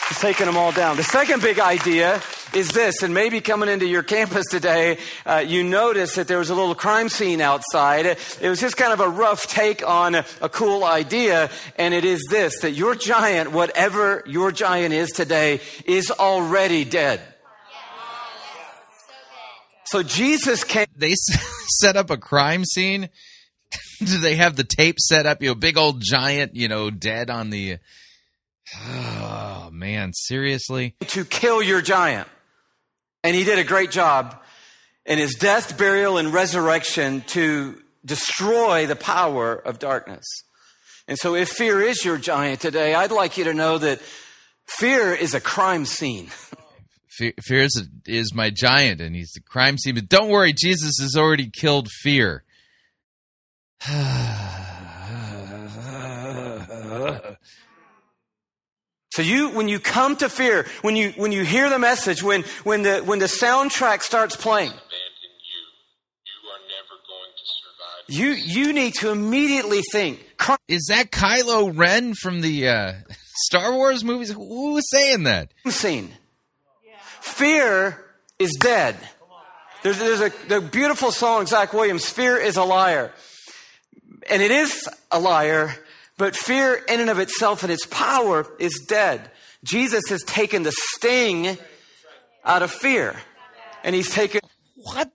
He's taking them all down. The second big idea is this, and maybe coming into your campus today, uh, you noticed that there was a little crime scene outside. It was just kind of a rough take on a, a cool idea, and it is this, that your giant, whatever your giant is today, is already dead. So Jesus came. They set up a crime scene? Do they have the tape set up? You know, big old giant, you know, dead on the... Oh, man, seriously? To kill your giant. And he did a great job in his death, burial, and resurrection to destroy the power of darkness. And so if fear is your giant today, I'd like you to know that fear is a crime scene. Fear, fear is, is my giant, and he's the crime scene. But don't worry, Jesus has already killed fear. So you, when you come to fear, when you when you hear the message, when when the when the soundtrack starts playing, abandon you. You are never going to survive. You you need to immediately think. Is that Kylo Ren from the uh, Star Wars movies? Who was saying that? Scene. Fear is dead. There's there's a the beautiful song, Zach Williams. Fear is a liar, and it is a liar. But fear in and of itself and its power is dead. Jesus has taken the sting out of fear. And he's taken... What?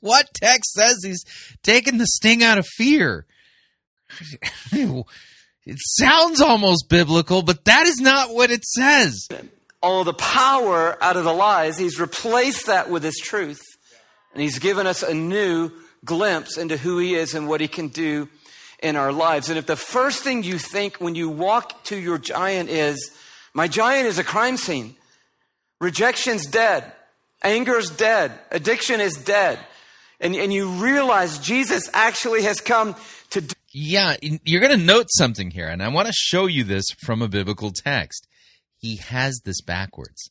What text says he's taken the sting out of fear? It sounds almost biblical, but that is not what it says. All the power out of the lies, he's replaced that with his truth. And he's given us a new glimpse into who he is and what he can do in our lives. And if the first thing you think when you walk to your giant is, my giant is a crime scene, rejection's dead, anger's dead, addiction is dead, and, and you realize Jesus actually has come to... Do- yeah, you're going to note something here, and I want to show you this from a biblical text. He has this backwards.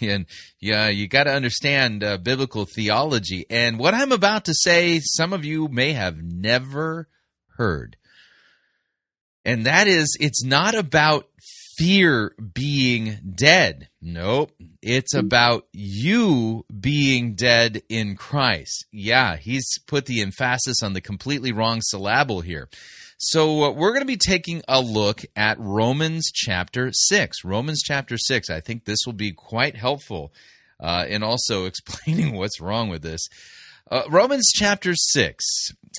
And yeah, you got to understand uh, biblical theology. And what I'm about to say, some of you may have never heard. And that is, it's not about fear being dead. Nope. It's about you being dead in Christ. Yeah, he's put the emphasis on the completely wrong syllable here. So uh, we're going to be taking a look at Romans chapter six. Romans chapter six. I think this will be quite helpful uh, in also explaining what's wrong with this. Uh, Romans chapter six,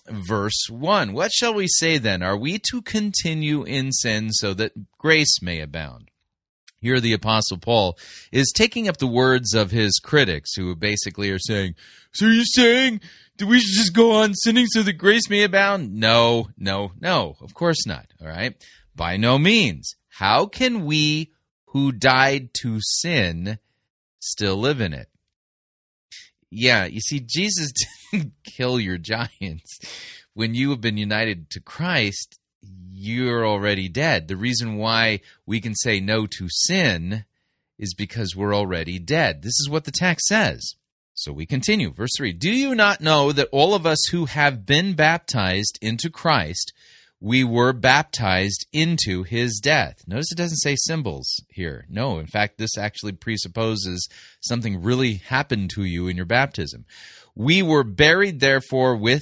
verse one. What shall we say then? Are we to continue in sin so that grace may abound? Here the Apostle Paul is taking up the words of his critics who basically are saying, so you're saying that we should just go on sinning so that grace may abound? No, no, no, of course not, all right? By no means. How can we who died to sin still live in it? Yeah, you see, Jesus didn't kill your giants. When you have been united to Christ, you're already dead. The reason why we can say no to sin is because we're already dead. This is what the text says. So we continue. Verse three, do you not know that all of us who have been baptized into Christ, we were baptized into his death? Notice it doesn't say symbols here. No, in fact, this actually presupposes something really happened to you in your baptism. We were buried, therefore, with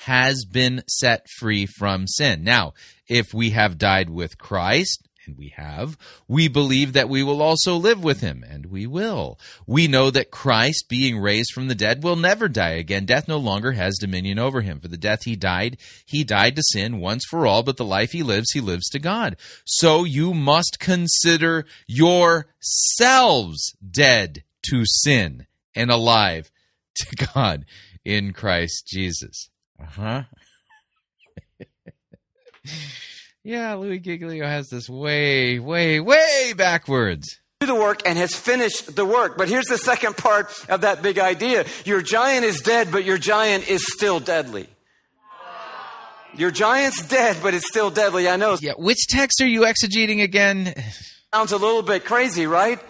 has been set free from sin. Now, if we have died with Christ, and we have. We believe that we will also live with him, and we will. We know that Christ, being raised from the dead, will never die again. Death no longer has dominion over him. For the death he died, he died to sin once for all, but the life he lives, he lives to God. So you must consider yourselves dead to sin and alive to God in Christ Jesus. Uh-huh. Yeah, Louis Giglio has this way, way, way backwards. Do the work and has finished the work. But here's the second part of that big idea. Your giant is dead, but your giant is still deadly. Your giant's dead, but it's still deadly, I know. Yeah, which text are you exegeting again? Sounds a little bit crazy, right?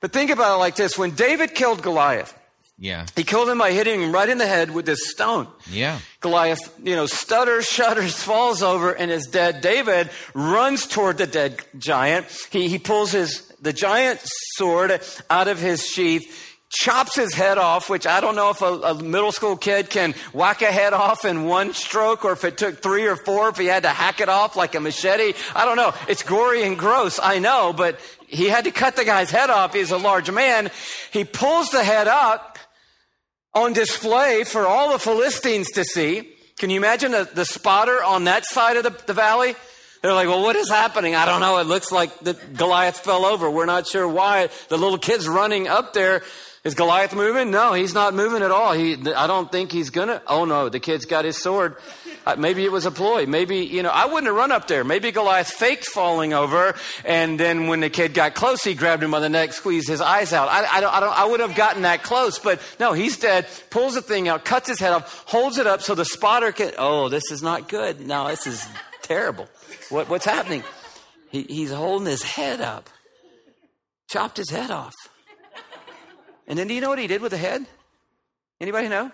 But think about it like this. When David killed Goliath, yeah, he killed him by hitting him right in the head with this stone. Yeah. Goliath, you know, stutters, shudders, falls over, and is dead. David runs toward the dead giant. He he pulls his the giant sword out of his sheath, chops his head off, which I don't know if a, a middle school kid can whack a head off in one stroke, or if it took three or four, if he had to hack it off like a machete. I don't know. It's gory and gross, I know, but he had to cut the guy's head off. He's a large man. He pulls the head up on display for all the Philistines to see. Can you imagine the, the spotter on that side of the, the valley? They're like, well, what is happening? I don't know. It looks like the Goliath fell over. We're not sure why. The little kid's running up there. Is Goliath moving? No, he's not moving at all. He, I don't think he's going to. Oh, no, the kid's got his sword. Uh, maybe it was a ploy. Maybe, you know, I wouldn't have run up there. Maybe Goliath faked falling over. And then when the kid got close, he grabbed him by the neck, squeezed his eyes out. I, I don't, I don't, I would have gotten that close, but no, he's dead, pulls the thing out, cuts his head off, holds it up so the spotter can, oh, this is not good. No, this is terrible. What, what's happening? He, he's holding his head up, chopped his head off. And then do you know what he did with the head? Anybody know?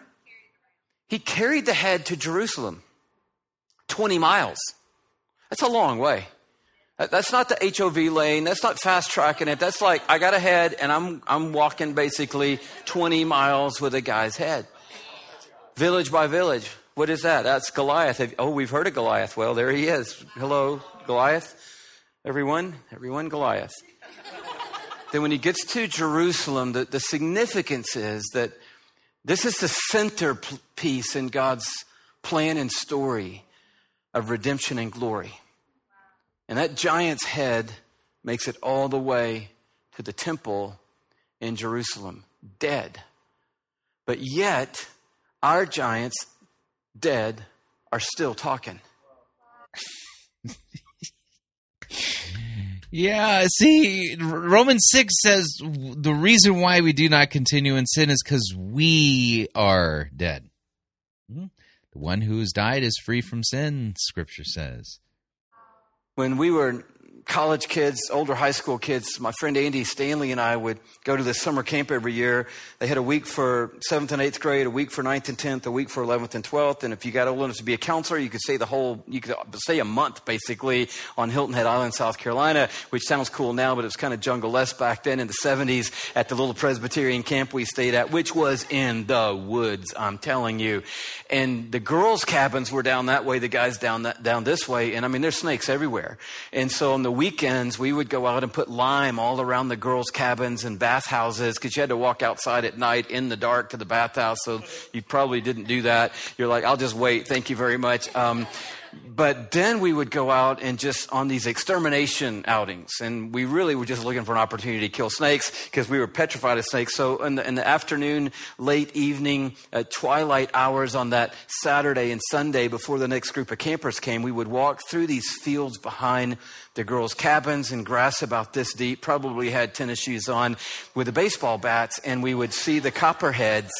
He carried the head to Jerusalem, twenty miles. That's a long way. That's not the H O V lane. That's not fast tracking it. That's like, I got a head and I'm I'm walking basically twenty miles with a guy's head. Village by village. What is that? That's Goliath. Oh, we've heard of Goliath. Well, there he is. Hello, Goliath. Everyone, everyone, Goliath. Then when he gets to Jerusalem, the, the significance is that this is the centerpiece in God's plan and story of redemption and glory. And that giant's head makes it all the way to the temple in Jerusalem, dead. But yet, our giants, dead, are still talking. Yeah, see, Romans six says the reason why we do not continue in sin is because we are dead. The one who has died is free from sin, Scripture says. When we were college kids, older high school kids, my friend Andy Stanley and I would go to this summer camp every year. They had a week for seventh and eighth grade, a week for ninth and tenth, a week for eleventh and twelfth. And if you got old enough to be a counselor, you could stay the whole, you could stay a month basically on Hilton Head Island, South Carolina, which sounds cool now, but it was kind of jungle-esque back then in the seventies at the little Presbyterian camp we stayed at, which was in the woods, I'm telling you. And the girls' cabins were down that way, the guys down that, down this way. And I mean, there's snakes everywhere. And so on the weekends, we would go out and put lime all around the girls' cabins and bathhouses because you had to walk outside at night in the dark to the bathhouse, so you probably didn't do that. You're like, I'll just wait. Thank you very much. Um, but then we would go out and just on these extermination outings, and we really were just looking for an opportunity to kill snakes because we were petrified of snakes. So in the, in the afternoon, late evening, uh, twilight hours on that Saturday and Sunday before the next group of campers came, we would walk through these fields behind the girls' cabins and grass about this deep, probably had tennis shoes on with the baseball bats, and we would see the copperheads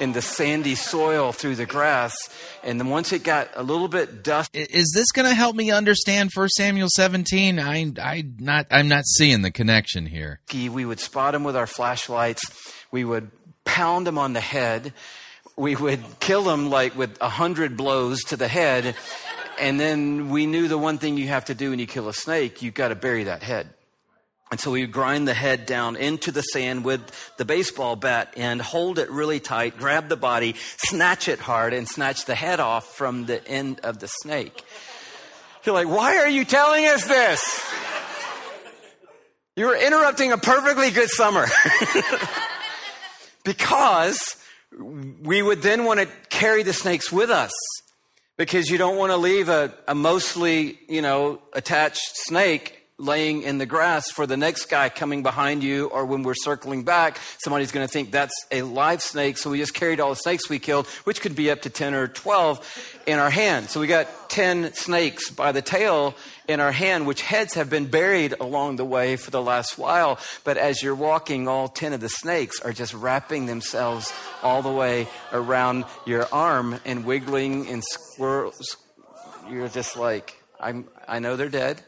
in the sandy soil through the grass. And then once it got a little bit dusty. Is this going to help me understand First Samuel seventeen? I, I not, I'm not seeing the connection here. We would spot them with our flashlights. We would pound them on the head. We would kill them like with a hundred blows to the head. And then we knew the one thing you have to do when you kill a snake, you've got to bury that head. And so we grind the head down into the sand with the baseball bat and hold it really tight, grab the body, snatch it hard, and snatch the head off from the end of the snake. You're like, why are you telling us this? You were interrupting a perfectly good summer. Because we would then want to carry the snakes with us, because you don't want to leave a, a mostly, you know, attached snake laying in the grass for the next guy coming behind you, or when we're circling back, somebody's going to think that's a live snake. So we just carried all the snakes we killed, which could be up to ten or twelve in our hand. So we got ten snakes by the tail in our hand, which heads have been buried along the way for the last while. But as you're walking, all ten of the snakes are just wrapping themselves all the way around your arm and wiggling and squirrels. You're just like, I'm, I know they're dead.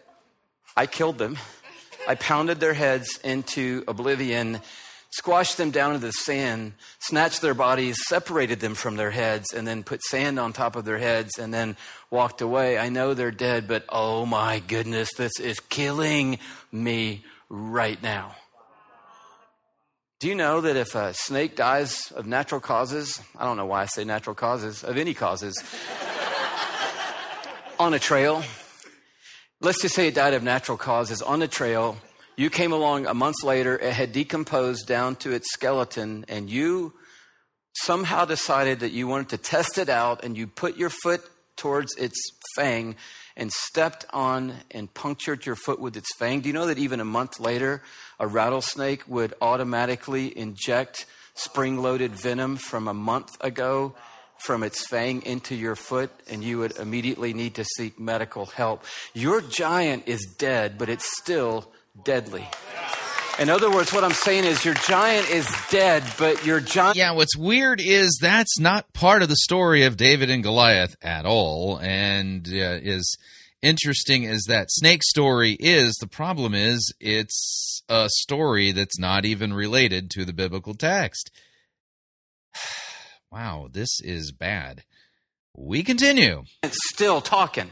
I killed them. I pounded their heads into oblivion, squashed them down into the sand, snatched their bodies, separated them from their heads, and then put sand on top of their heads, and then walked away. I know they're dead, but oh my goodness, this is killing me right now. Do you know that if a snake dies of natural causes, I don't know why I say natural causes, of any causes, on a trail, let's just say it died of natural causes on the trail. You came along a month later, it had decomposed down to its skeleton, and you somehow decided that you wanted to test it out, and you put your foot towards its fang and stepped on and punctured your foot with its fang. Do you know that even a month later, a rattlesnake would automatically inject spring-loaded venom from a month ago from its fang into your foot, and you would immediately need to seek medical help? Your giant is dead, but it's still deadly. In other words, what I'm saying is your giant is dead, but your giant... Yeah, what's weird is that's not part of the story of David and Goliath at all, and uh, is... interesting as that snake story is, the problem is it's a story that's not even related to the biblical text. Wow, this is bad. We continue. It's still talking.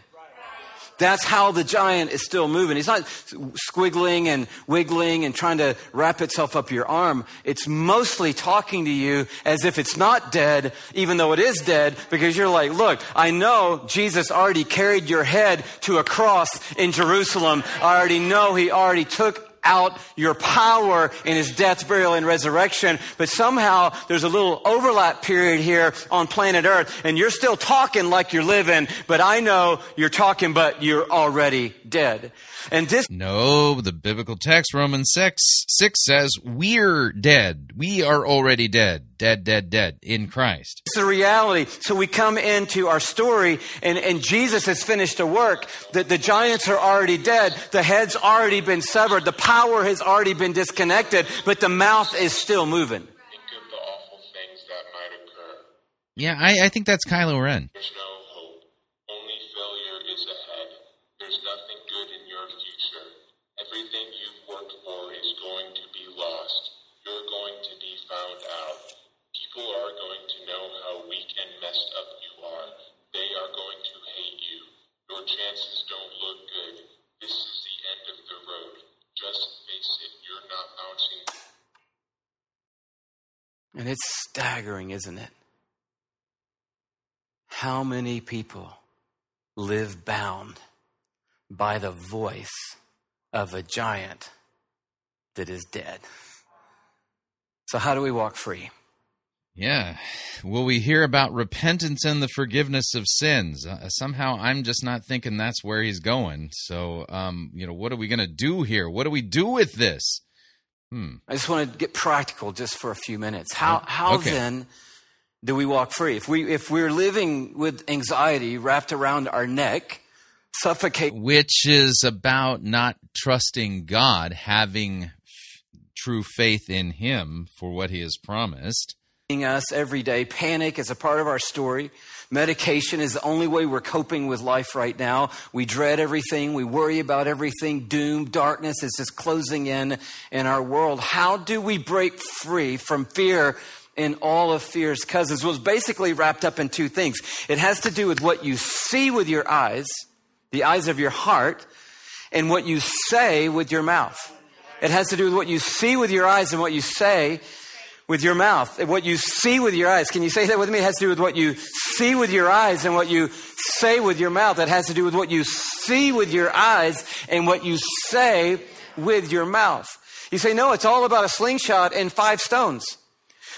That's how the giant is still moving. He's not squiggling and wiggling and trying to wrap itself up your arm. It's mostly talking to you as if it's not dead, even though it is dead, because you're like, look, I know Jesus already carried your head to a cross in Jerusalem. I already know he already took out your power in his death, burial, and resurrection. But somehow there's a little overlap period here on planet Earth, and you're still talking like you're living, but I know you're talking, but you're already dead. And this... No, the biblical text, Romans six, six says, we're dead. We are already dead. Dead, dead, dead in Christ. It's the reality. So we come into our story, and, and Jesus has finished the work. That the giants are already dead. The head's already been severed. The power has already been disconnected, but the mouth is still moving. Think of the awful things that might occur. Yeah, I, I think that's Kylo Ren. There's no hope. Only failure is ahead. There's nothing good in your future. Everything you've worked for is going to be lost. You're going to be found out. People are going to know how weak and messed up you are. They are going to hate you. Your chances don't look good. This is the end of the road. Just face it, you're not bouncing. And it's staggering, isn't it? How many people live bound by the voice of a giant that is dead? So how do we walk free? Yeah. Will we hear about repentance and the forgiveness of sins? Uh, somehow I'm just not thinking that's where he's going. So, um, you know, what are we going to do here? What do we do with this? Hmm. I just want to get practical just for a few minutes. How how okay. Then do we walk free? If, we, if we're living with anxiety wrapped around our neck, suffocate... Which is about not trusting God, having f- true faith in him for what he has promised... us every day. Panic is a part of our story. Medication is the only way we're coping with life right now. We dread everything. We worry about everything. Doom, darkness is just closing in in our world. How do we break free from fear and all of fear's cousins? Well, it's basically wrapped up in two things. It has to do with what you see with your eyes, the eyes of your heart, and what you say with your mouth. It has to do with what you see with your eyes and what you say with your mouth, and what you see with your eyes. Can you say that with me? It has to do with what you see with your eyes and what you say with your mouth. It has to do with what you see with your eyes and what you say with your mouth. You say, no, it's all about a slingshot and five stones.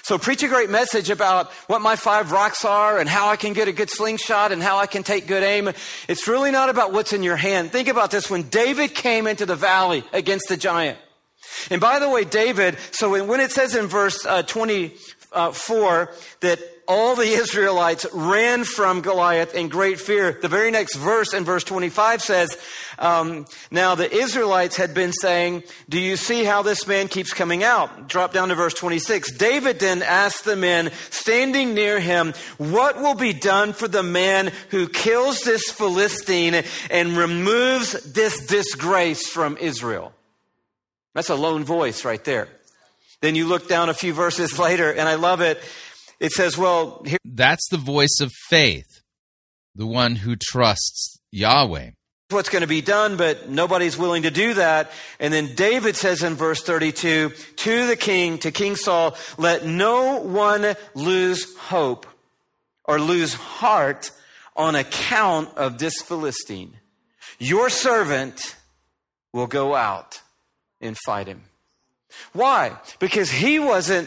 So preach a great message about what my five rocks are and how I can get a good slingshot and how I can take good aim. It's really not about what's in your hand. Think about this. When David came into the valley against the giant. And by the way, David, so when it says in verse uh, twenty-four that all the Israelites ran from Goliath in great fear, the very next verse in verse twenty-five says, um, now the Israelites had been saying, do you see how this man keeps coming out? Drop down to verse twenty-six. David then asked the men standing near him, what will be done for the man who kills this Philistine and removes this disgrace from Israel? That's a lone voice right there. Then you look down a few verses later, and I love it. It says, well... Here- That's the voice of faith, the one who trusts Yahweh. What's going to be done, but nobody's willing to do that. And then David says in verse thirty-two, to the king, to King Saul, let no one lose hope or lose heart on account of this Philistine. Your servant will go out and fight him. Why? Because he wasn't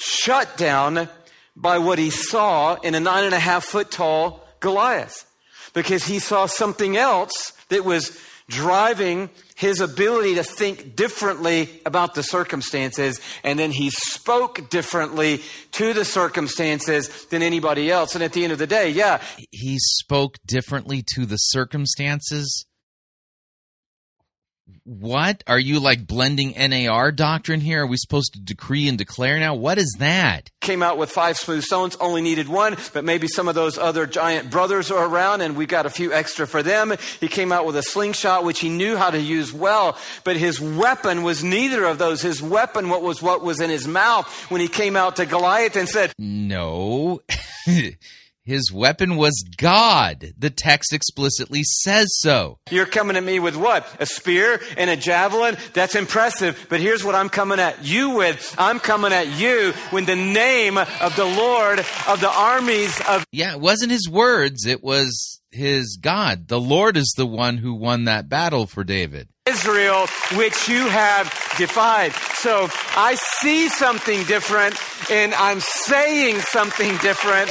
shut down by what he saw in a nine and a half foot tall Goliath, because he saw something else that was driving his ability to think differently about the circumstances. And then he spoke differently to the circumstances than anybody else. And at the end of the day, yeah. He spoke differently to the circumstances. What? Are you like blending N A R doctrine here? Are we supposed to decree and declare now? What is that? Came out with five smooth stones, only needed one, but maybe some of those other giant brothers are around and we got a few extra for them. He came out with a slingshot, which he knew how to use well, but his weapon was neither of those. His weapon what was what was in his mouth when he came out to Goliath and said, no, his weapon was God. The text explicitly says so. You're coming at me with what? A spear and a javelin? That's impressive. But here's what I'm coming at you with. I'm coming at you with the name of the Lord of the armies of... Yeah, it wasn't his words. It was his God. The Lord is the one who won that battle for David. Israel, which you have defied. So I see something different, and I'm saying something different.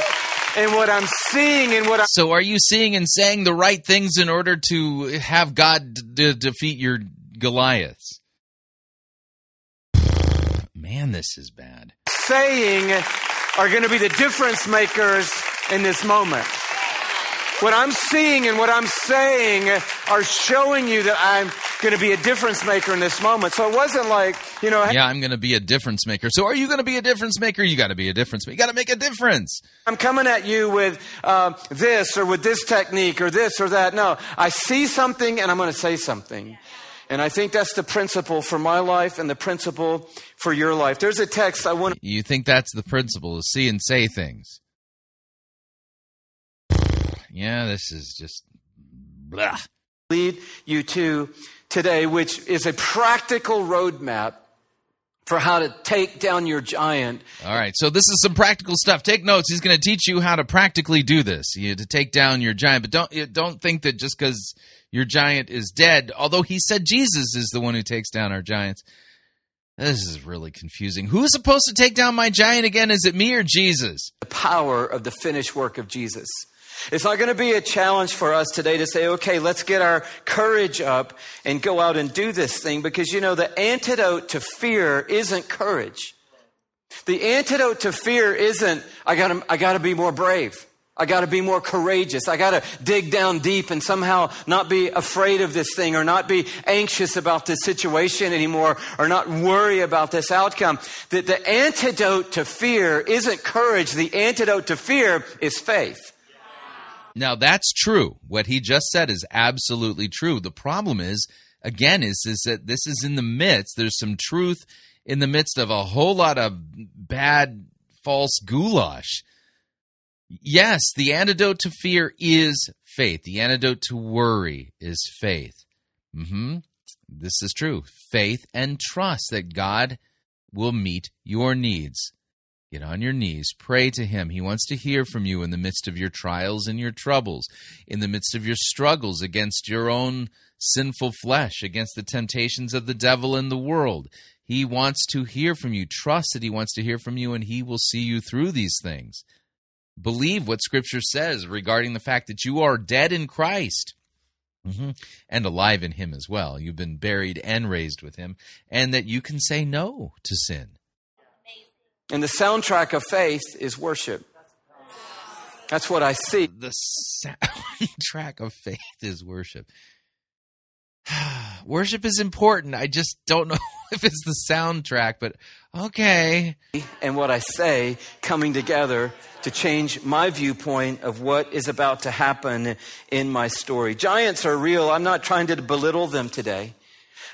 And what I'm seeing and what I... So are you seeing and saying the right things in order to have God d- d- defeat your Goliaths? Man, this is bad. Saying are going to be the difference makers in this moment. What I'm seeing and what I'm saying are showing you that I'm going to be a difference maker in this moment. So it wasn't like, you know... Yeah, I'm going to be a difference maker. So are you going to be a difference maker? You got to be a difference maker. You got to make a difference. I'm coming at you with uh, this or with this technique or this or that. No, I see something and I'm going to say something. And I think that's the principle for my life and the principle for your life. There's a text I want... You think that's the principle, to see and say things. Yeah, this is just blah. Lead you to today, which is a practical roadmap for how to take down your giant. All right, so this is some practical stuff. Take notes. He's going to teach you how to practically do this, you know, to take down your giant. But don't don't think that just because your giant is dead, although he said Jesus is the one who takes down our giants. This is really confusing. Who's supposed to take down my giant again? Is it me or Jesus? The power of the finished work of Jesus. It's not going to be a challenge for us today to say, okay, let's get our courage up and go out and do this thing. Because, you know, the antidote to fear isn't courage. The antidote to fear isn't, I got to I got to be more brave. I got to be more courageous. I got to dig down deep and somehow not be afraid of this thing or not be anxious about this situation anymore or not worry about this outcome. The, the antidote to fear isn't courage. The antidote to fear is faith. Now, that's true. What he just said is absolutely true. The problem is, again, is, is that this is in the midst. There's some truth in the midst of a whole lot of bad, false goulash. Yes, the antidote to fear is faith. The antidote to worry is faith. Mm-hmm. This is true. Faith and trust that God will meet your needs. Get on your knees, pray to him. He wants to hear from you in the midst of your trials and your troubles, in the midst of your struggles against your own sinful flesh, against the temptations of the devil and the world. He wants to hear from you. Trust that he wants to hear from you, and he will see you through these things. Believe what Scripture says regarding the fact that you are dead in Christ. Mm-hmm. And alive in him as well. You've been buried and raised with him, and that you can say no to sin. And the soundtrack of faith is worship. That's what I see. The soundtrack of faith is worship. Worship is important. I just don't know if it's the soundtrack, but okay. And what I say coming together to change my viewpoint of what is about to happen in my story. Giants are real. I'm not trying to belittle them today.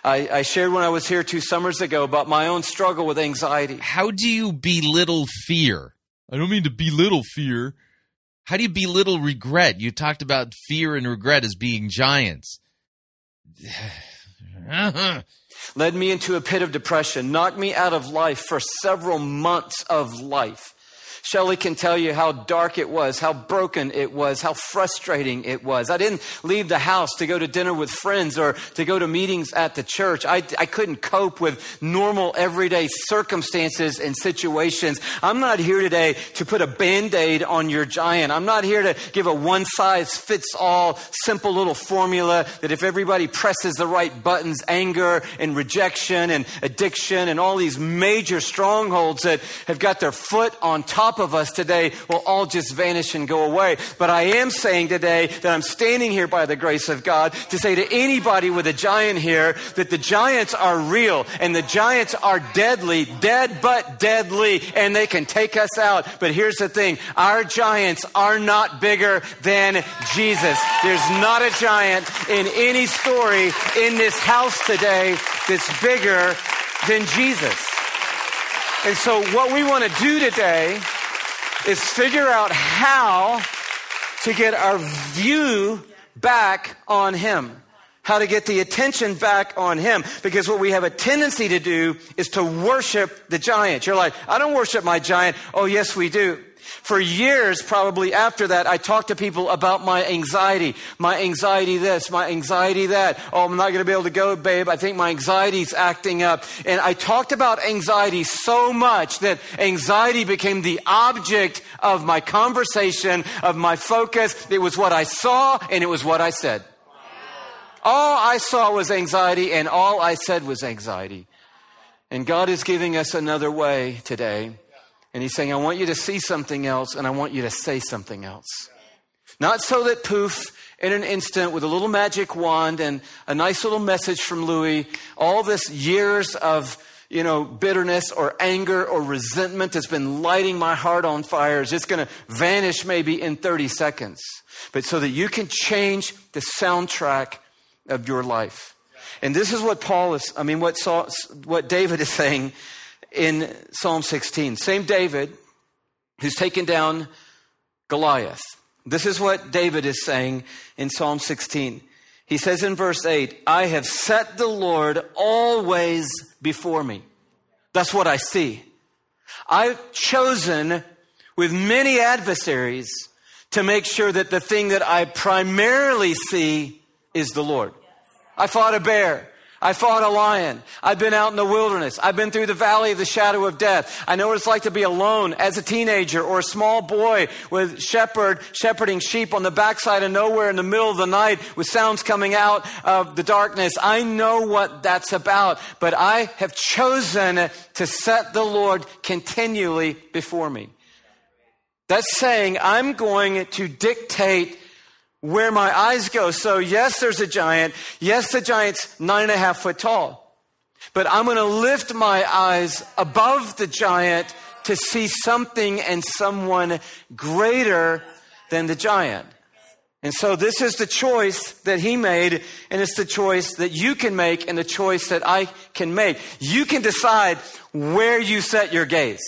I, I shared when I was here two summers ago about my own struggle with anxiety. How do you belittle fear? I don't mean to belittle fear. How do you belittle regret? You talked about fear and regret as being giants. Led me into a pit of depression, knocked me out of life for several months of life. Shelley can tell you how dark it was, how broken it was, how frustrating it was. I didn't leave the house to go to dinner with friends or to go to meetings at the church. I, I couldn't cope with normal everyday circumstances and situations. I'm not here today to put a Band-Aid on your giant. I'm not here to give a one-size-fits-all simple little formula that if everybody presses the right buttons, anger and rejection and addiction and all these major strongholds that have got their foot on top of us today will all just vanish and go away. But I am saying today that I'm standing here by the grace of God to say to anybody with a giant here that the giants are real and the giants are deadly, dead but deadly, and they can take us out. But here's the thing, our giants are not bigger than Jesus. There's not a giant in any story in this house today that's bigger than Jesus. And so what we want to do today is figure out how to get our view back on him, how to get the attention back on him. Because what we have a tendency to do is to worship the giant. You're like, I don't worship my giant. Oh, yes, we do. For years, probably after that, I talked to people about my anxiety, my anxiety this, my anxiety that. Oh, I'm not going to be able to go, babe. I think my anxiety's acting up. And I talked about anxiety so much that anxiety became the object of my conversation, of my focus. It was what I saw and it was what I said. All I saw was anxiety and all I said was anxiety. And God is giving us another way today. And he's saying, I want you to see something else, and I want you to say something else. Not so that poof, in an instant, with a little magic wand and a nice little message from Louis, all this years of, you know, bitterness or anger or resentment that's been lighting my heart on fire is just going to vanish maybe in thirty seconds. But so that you can change the soundtrack of your life. And this is what Paul is, I mean, what Saul, what David is saying in Psalm sixteen, same David who's taken down Goliath. This is what David is saying in Psalm sixteen. He says in verse eight, I have set the Lord always before me. That's what I see. I've chosen with many adversaries to make sure that the thing that I primarily see is the Lord. I fought a bear. I fought a lion. I've been out in the wilderness. I've been through the valley of the shadow of death. I know what it's like to be alone as a teenager or a small boy with shepherd, shepherding sheep on the backside of nowhere in the middle of the night with sounds coming out of the darkness. I know what that's about, but I have chosen to set the Lord continually before me. That's saying I'm going to dictate where my eyes go. So yes, there's a giant. Yes, the giant's nine and a half foot tall. But I'm going to lift my eyes above the giant to see something and someone greater than the giant. And so this is the choice that he made, and it's the choice that you can make and the choice that I can make. You can decide where you set your gaze.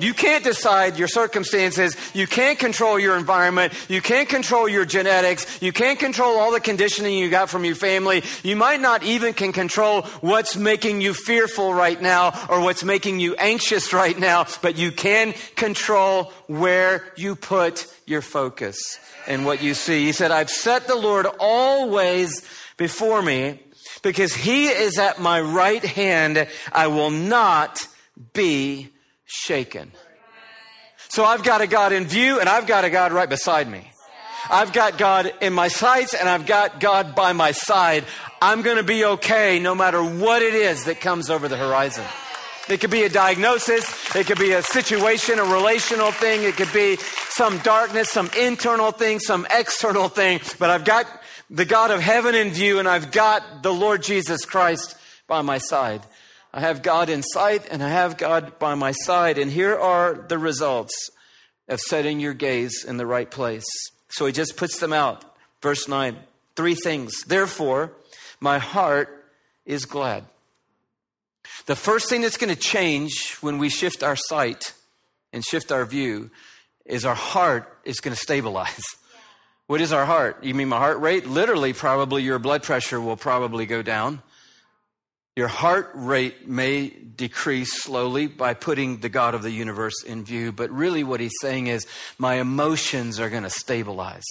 You can't decide your circumstances. You can't control your environment. You can't control your genetics. You can't control all the conditioning you got from your family. You might not even can control what's making you fearful right now or what's making you anxious right now, but you can control where you put your focus and what you see. He said, I've set the Lord always before me because he is at my right hand. I will not be shaken. So I've got a God in view and I've got a God right beside me. I've got God in my sights and I've got God by my side. I'm going to be okay no matter what it is that comes over the horizon. It could be a diagnosis. It could be a situation, a relational thing. It could be some darkness, some internal thing, some external thing. But I've got the God of heaven in view and I've got the Lord Jesus Christ by my side. I have God in sight and I have God by my side. And here are the results of setting your gaze in the right place. So he just puts them out. Verse nine, three things. Therefore, my heart is glad. The first thing that's going to change when we shift our sight and shift our view is our heart is going to stabilize. What is our heart? You mean my heart rate? Literally, probably your blood pressure will probably go down. Your heart rate may decrease slowly by putting the God of the universe in view. But really what he's saying is my emotions are going to stabilize.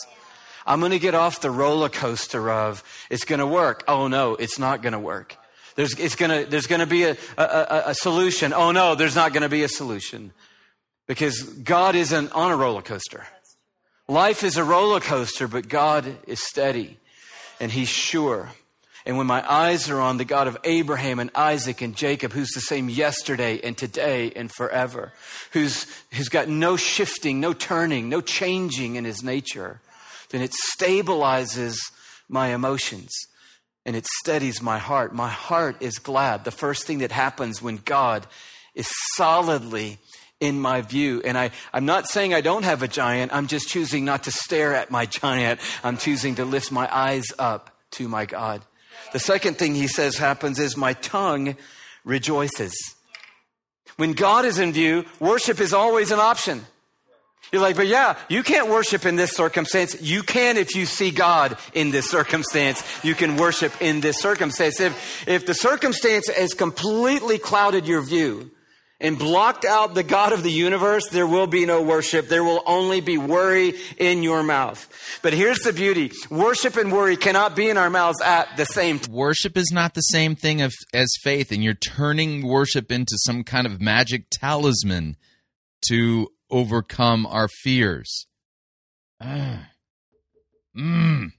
I'm going to get off the roller coaster of it's going to work. Oh, no, it's not going to work. There's it's going to there's going to be a, a, a solution. Oh, no, there's not going to be a solution because God isn't on a roller coaster. Life is a roller coaster, but God is steady and he's sure. And when my eyes are on the God of Abraham and Isaac and Jacob, who's the same yesterday and today and forever, who's who's got no shifting, no turning, no changing in his nature, then it stabilizes my emotions and it steadies my heart. My heart is glad. The first thing that happens when God is solidly in my view. And I, I'm not saying I don't have a giant. I'm just choosing not to stare at my giant. I'm choosing to lift my eyes up to my God. The second thing he says happens is my tongue rejoices. When God is in view, worship is always an option. You're like, but yeah, you can't worship in this circumstance. You can if you see God in this circumstance. You can worship in this circumstance. If, if the circumstance has completely clouded your view and blocked out the God of the universe, there will be no worship. There will only be worry in your mouth. But here's the beauty. Worship and worry cannot be in our mouths at the same time. Worship is not the same thing of, as faith, and you're turning worship into some kind of magic talisman to overcome our fears. Ah. Mm.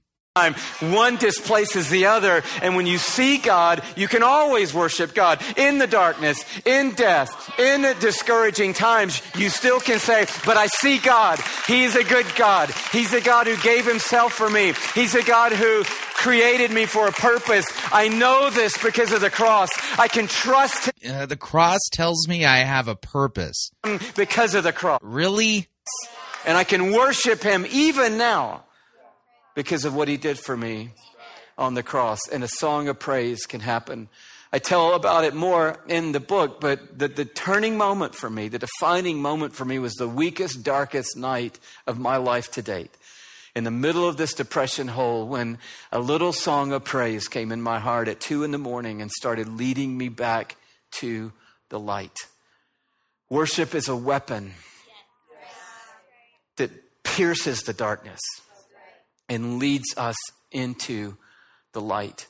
One displaces the other, and when you see God, you can always worship God. In the darkness, in death, in the discouraging times, you still can say, but I see God. He's a good God. He's a God who gave himself for me. He's a God who created me for a purpose. I know this because of the cross. I can trust him. Uh, the cross tells me I have a purpose. Because of the cross. Really? And I can worship him even now. Because of what he did for me on the cross. And a song of praise can happen. I tell about it more in the book, but the, the turning moment for me, the defining moment for me was the weakest, darkest night of my life to date. In the middle of this depression hole, when a little song of praise came in my heart at two in the morning and started leading me back to the light. Worship is a weapon that pierces the darkness and leads us into the light.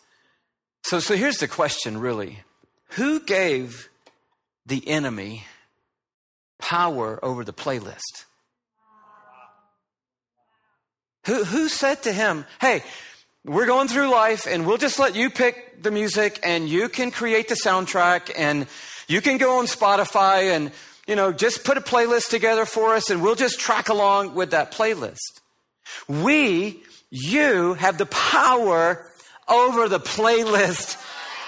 So, so here's the question, really. Who gave the enemy power over the playlist? Who, who said to him, hey, we're going through life and we'll just let you pick the music and you can create the soundtrack and you can go on Spotify and, you know, just put a playlist together for us and we'll just track along with that playlist. We, you have the power over the playlist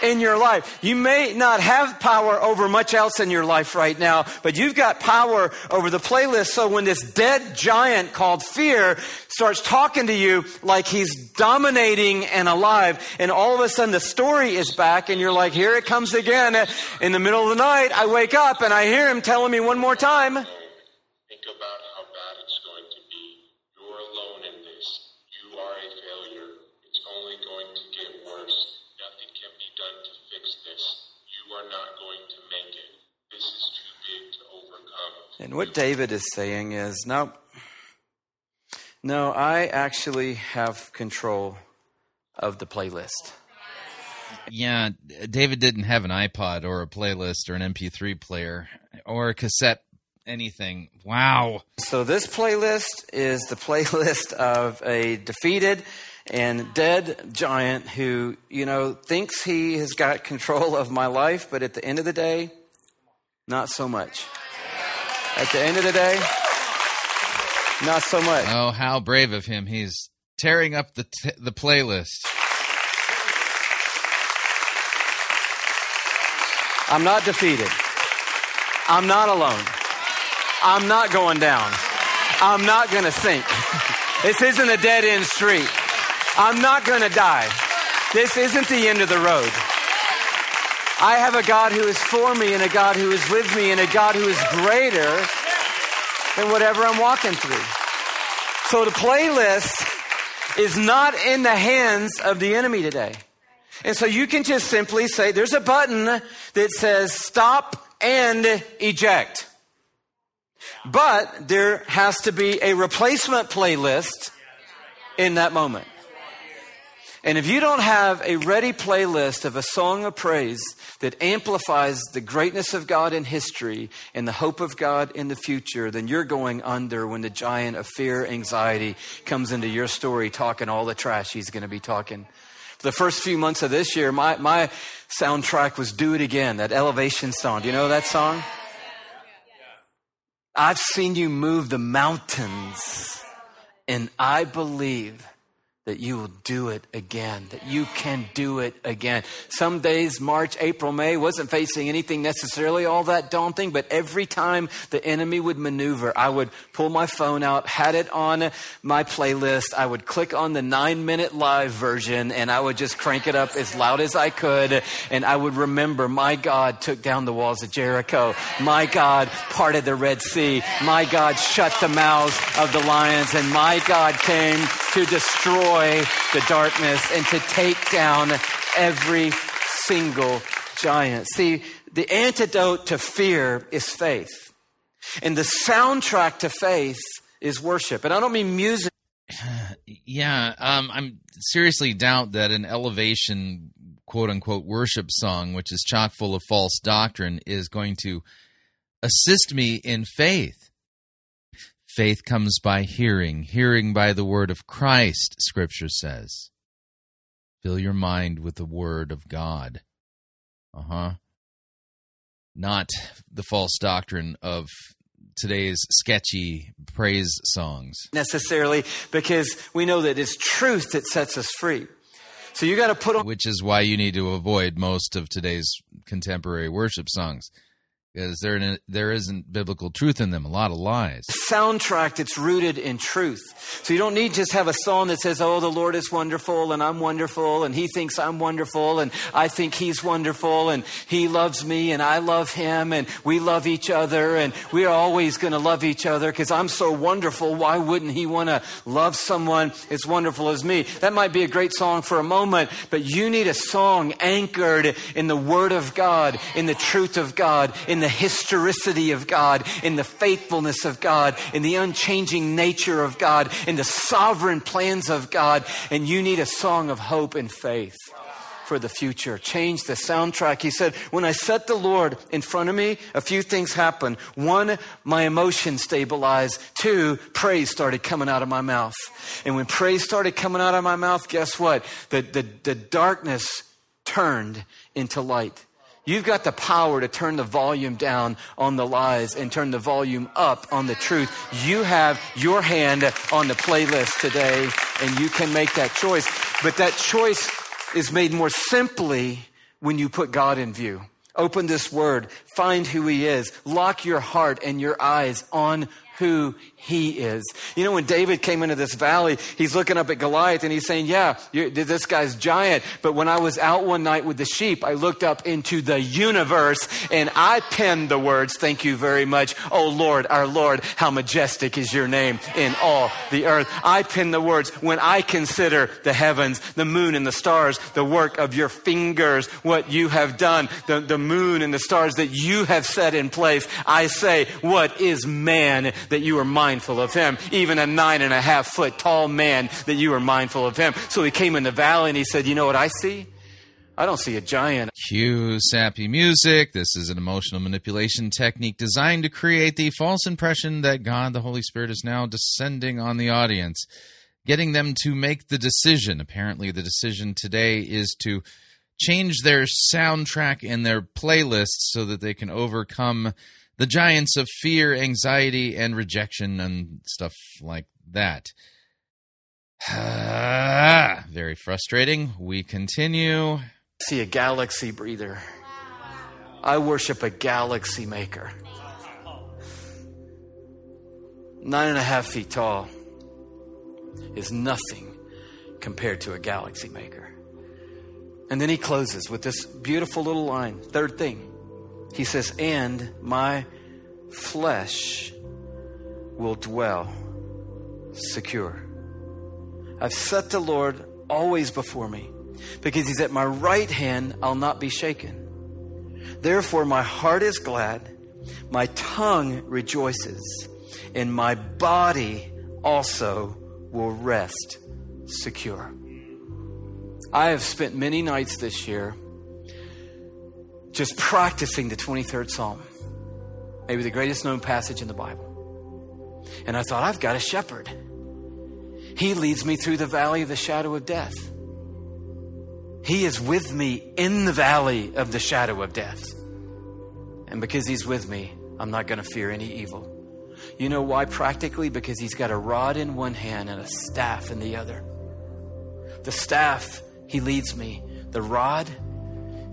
in your life. You may not have power over much else in your life right now, but you've got power over the playlist. So when this dead giant called fear starts talking to you like he's dominating and alive, and all of a sudden the story is back and you're like, here it comes again. In the middle of the night, I wake up and I hear him telling me one more time. Think about how bad it's going to be. You're alone in this. You are a failure. It's only going to get worse. Nothing can be done to fix this. You are not going to make it. This is too big to overcome. And what David is saying is, no, no, I actually have control of the playlist. Yeah, David didn't have an iPod or a playlist or an M P three player or a cassette, anything. Wow. So this playlist is the playlist of a defeated and dead giant who, you know, thinks he has got control of my life, but at the end of the day, not so much. At the end of the day, not so much. Oh, how brave of him. He's tearing up the t- the playlist. I'm not defeated. I'm not alone. I'm not going down. I'm not going to sink. This isn't a dead end street. I'm not going to die. This isn't the end of the road. I have a God who is for me and a God who is with me and a God who is greater than whatever I'm walking through. So the playlist is not in the hands of the enemy today. And so you can just simply say, there's a button that says stop and eject. But there has to be a replacement playlist in that moment. And if you don't have a ready playlist of a song of praise that amplifies the greatness of God in history and the hope of God in the future, then you're going under when the giant of fear, anxiety comes into your story talking all the trash he's going to be talking. The first few months of this year, my, my soundtrack was Do It Again, that elevation song. Do you know that song? I've seen you move the mountains, and I believe that you will do it again, that you can do it again. Some days, March, April, May, wasn't facing anything necessarily all that daunting, but every time the enemy would maneuver, I would pull my phone out, had it on my playlist. I would click on the nine-minute live version, and I would just crank it up as loud as I could, and I would remember my God took down the walls of Jericho. My God parted the Red Sea. My God shut the mouths of the lions, and my God came to destroy the darkness and to take down every single giant. See, the antidote to fear is faith. And the soundtrack to faith is worship. And I don't mean music. Yeah, um, I'm seriously doubt that an elevation, quote unquote, worship song, which is chock full of false doctrine, is going to assist me in faith. Faith comes by hearing, hearing by the word of Christ, Scripture says. Fill your mind with the word of God. Uh-huh. Not the false doctrine of today's sketchy praise songs. Necessarily, because we know that it's truth that sets us free. So you got to put on... Which is why you need to avoid most of today's contemporary worship songs. Because there, there isn't biblical truth in them, a lot of lies. Soundtrack that's rooted in truth. So you don't need just have a song that says, oh, the Lord is wonderful, and I'm wonderful, and he thinks I'm wonderful, and I think he's wonderful, and he loves me, and I love him, and we love each other, and we're always going to love each other because I'm so wonderful. Why wouldn't he want to love someone as wonderful as me? That might be a great song for a moment, but you need a song anchored in the Word of God, in the truth of God, in the the historicity of God, in the faithfulness of God, in the unchanging nature of God, in the sovereign plans of God, and you need a song of hope and faith for the future. Change the soundtrack. He said, when I set the Lord in front of me, a few things happened. One, my emotions stabilized. Two, praise started coming out of my mouth. And when praise started coming out of my mouth, guess what? The, the, the darkness turned into light. You've got the power to turn the volume down on the lies and turn the volume up on the truth. You have your hand on the playlist today, and you can make that choice. But that choice is made more simply when you put God in view. Open this word, find who he is, lock your heart and your eyes on who he is. You know, when David came into this valley, he's looking up at Goliath and he's saying, yeah, you're, this guy's giant. But when I was out one night with the sheep, I looked up into the universe and I penned the words, thank you very much. Oh Lord, our Lord, how majestic is your name in all the earth. I penned the words when I consider the heavens, the moon and the stars, the work of your fingers, what you have done, the, the moon and the stars that you have set in place. I say, what is man that you are mindful of him, even a nine and a half foot tall man that you are mindful of him. So he came in the valley and he said, you know what I see? I don't see a giant. Cue sappy music. This is an emotional manipulation technique designed to create the false impression that God, the Holy Spirit, is now descending on the audience, getting them to make the decision. Apparently the decision today is to change their soundtrack and their playlist so that they can overcome the giants of fear, anxiety, and rejection, and stuff like that. Very frustrating. We continue. See a galaxy breather. I worship a galaxy maker. Nine and a half feet tall is nothing compared to a galaxy maker. And then he closes with this beautiful little line, third thing. He says, and my flesh will dwell secure. I've set the Lord always before me, because he's at my right hand, I'll not be shaken. Therefore, my heart is glad, my tongue rejoices, and my body also will rest secure. I have spent many nights this year just practicing the twenty-third Psalm, maybe the greatest known passage in the Bible. And I thought, I've got a shepherd. He leads me through the valley of the shadow of death. He is with me in the valley of the shadow of death. And because he's with me, I'm not going to fear any evil. You know why? Practically, because he's got a rod in one hand and a staff in the other. The staff, he leads me. The rod,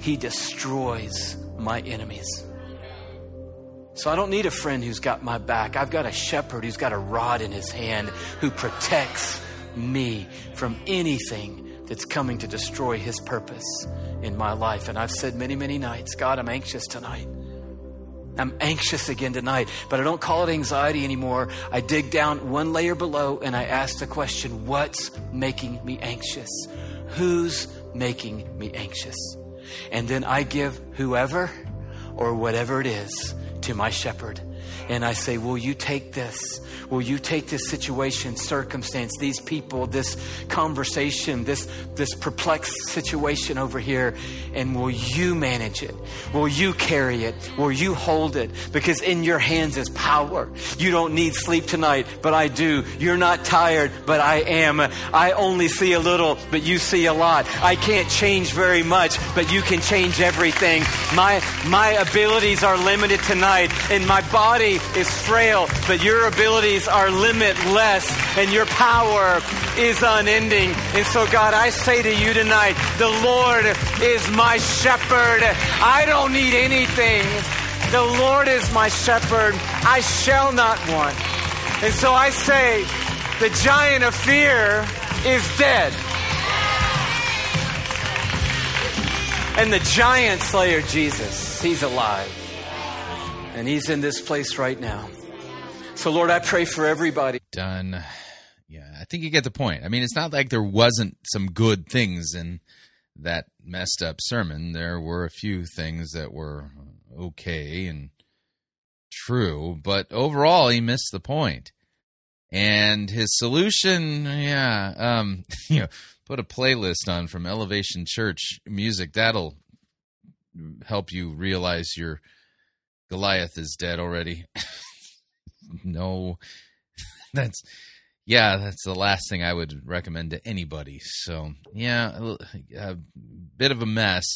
he destroys my enemies. So I don't need a friend who's got my back. I've got a shepherd who's got a rod in his hand who protects me from anything that's coming to destroy his purpose in my life. And I've said many, many nights, God, I'm anxious tonight. I'm anxious again tonight, but I don't call it anxiety anymore. I dig down one layer below and I ask the question, what's making me anxious? Who's making me anxious? And then I give whoever or whatever it is to my shepherd. And I say, will you take this? Will you take this situation, circumstance, these people, this conversation, this, this perplexed situation over here, and will you manage it? Will you carry it? Will you hold it? Because in your hands is power. You don't need sleep tonight, but I do. You're not tired, but I am. I only see a little, but you see a lot. I can't change very much, but you can change everything. My, my abilities are limited tonight, and my body is frail, but your abilities are limitless and your power is unending. And so, God, I say to you tonight, the Lord is my shepherd. I don't need anything. The Lord is my shepherd. I shall not want. And so I say, the giant of fear is dead. And the giant slayer, Jesus, he's alive. And he's in this place right now. So, Lord, I pray for everybody. Done. Yeah, I think you get the point. I mean, it's not like there wasn't some good things in that messed up sermon. There were a few things that were okay and true, but overall he missed the point. And his solution, yeah, um, you know, put a playlist on from Elevation Church music. That'll help you realize your Goliath is dead already. No, that's, yeah, that's the last thing I would recommend to anybody. So, yeah, a, a bit of a mess,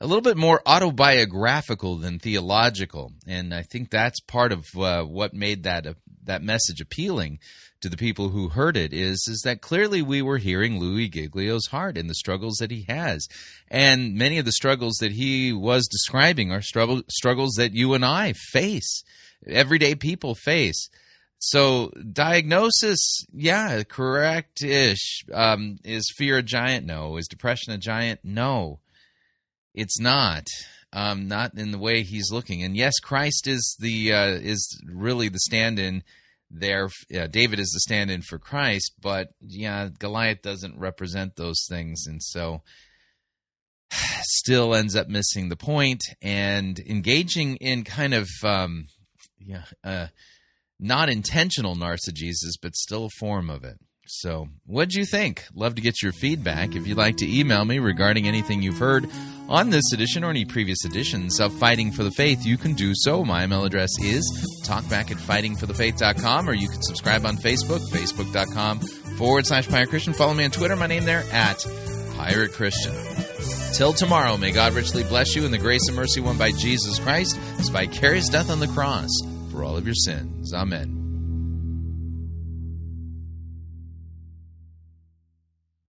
a little bit more autobiographical than theological. And I think that's part of uh, what made that, uh, that message appealing to the people who heard it is, is that clearly we were hearing Louis Giglio's heart and the struggles that he has. And many of the struggles that he was describing are struggle, struggles that you and I face, everyday people face. So diagnosis, yeah, correct-ish. Um, is fear a giant? No. Is depression a giant? No. It's not. Um, not in the way he's looking. And yes, Christ is the uh, is really the stand-in there. Uh, David is the stand-in for Christ, but yeah, Goliath doesn't represent those things, and so still ends up missing the point and engaging in kind of um, yeah uh, not intentional narcissism, but still a form of it. So, what'd you think? Love to get your feedback. If you'd like to email me regarding anything you've heard on this edition or any previous editions of Fighting for the Faith, you can do so. My email address is talkback at fighting for the faith dot com, or you can subscribe on Facebook, facebook.com forward slash Pirate Christian. Follow me on Twitter, my name there, at Pirate Christian. Till tomorrow, may God richly bless you in the grace and mercy won by Jesus Christ, his vicarious death on the cross for all of your sins. Amen.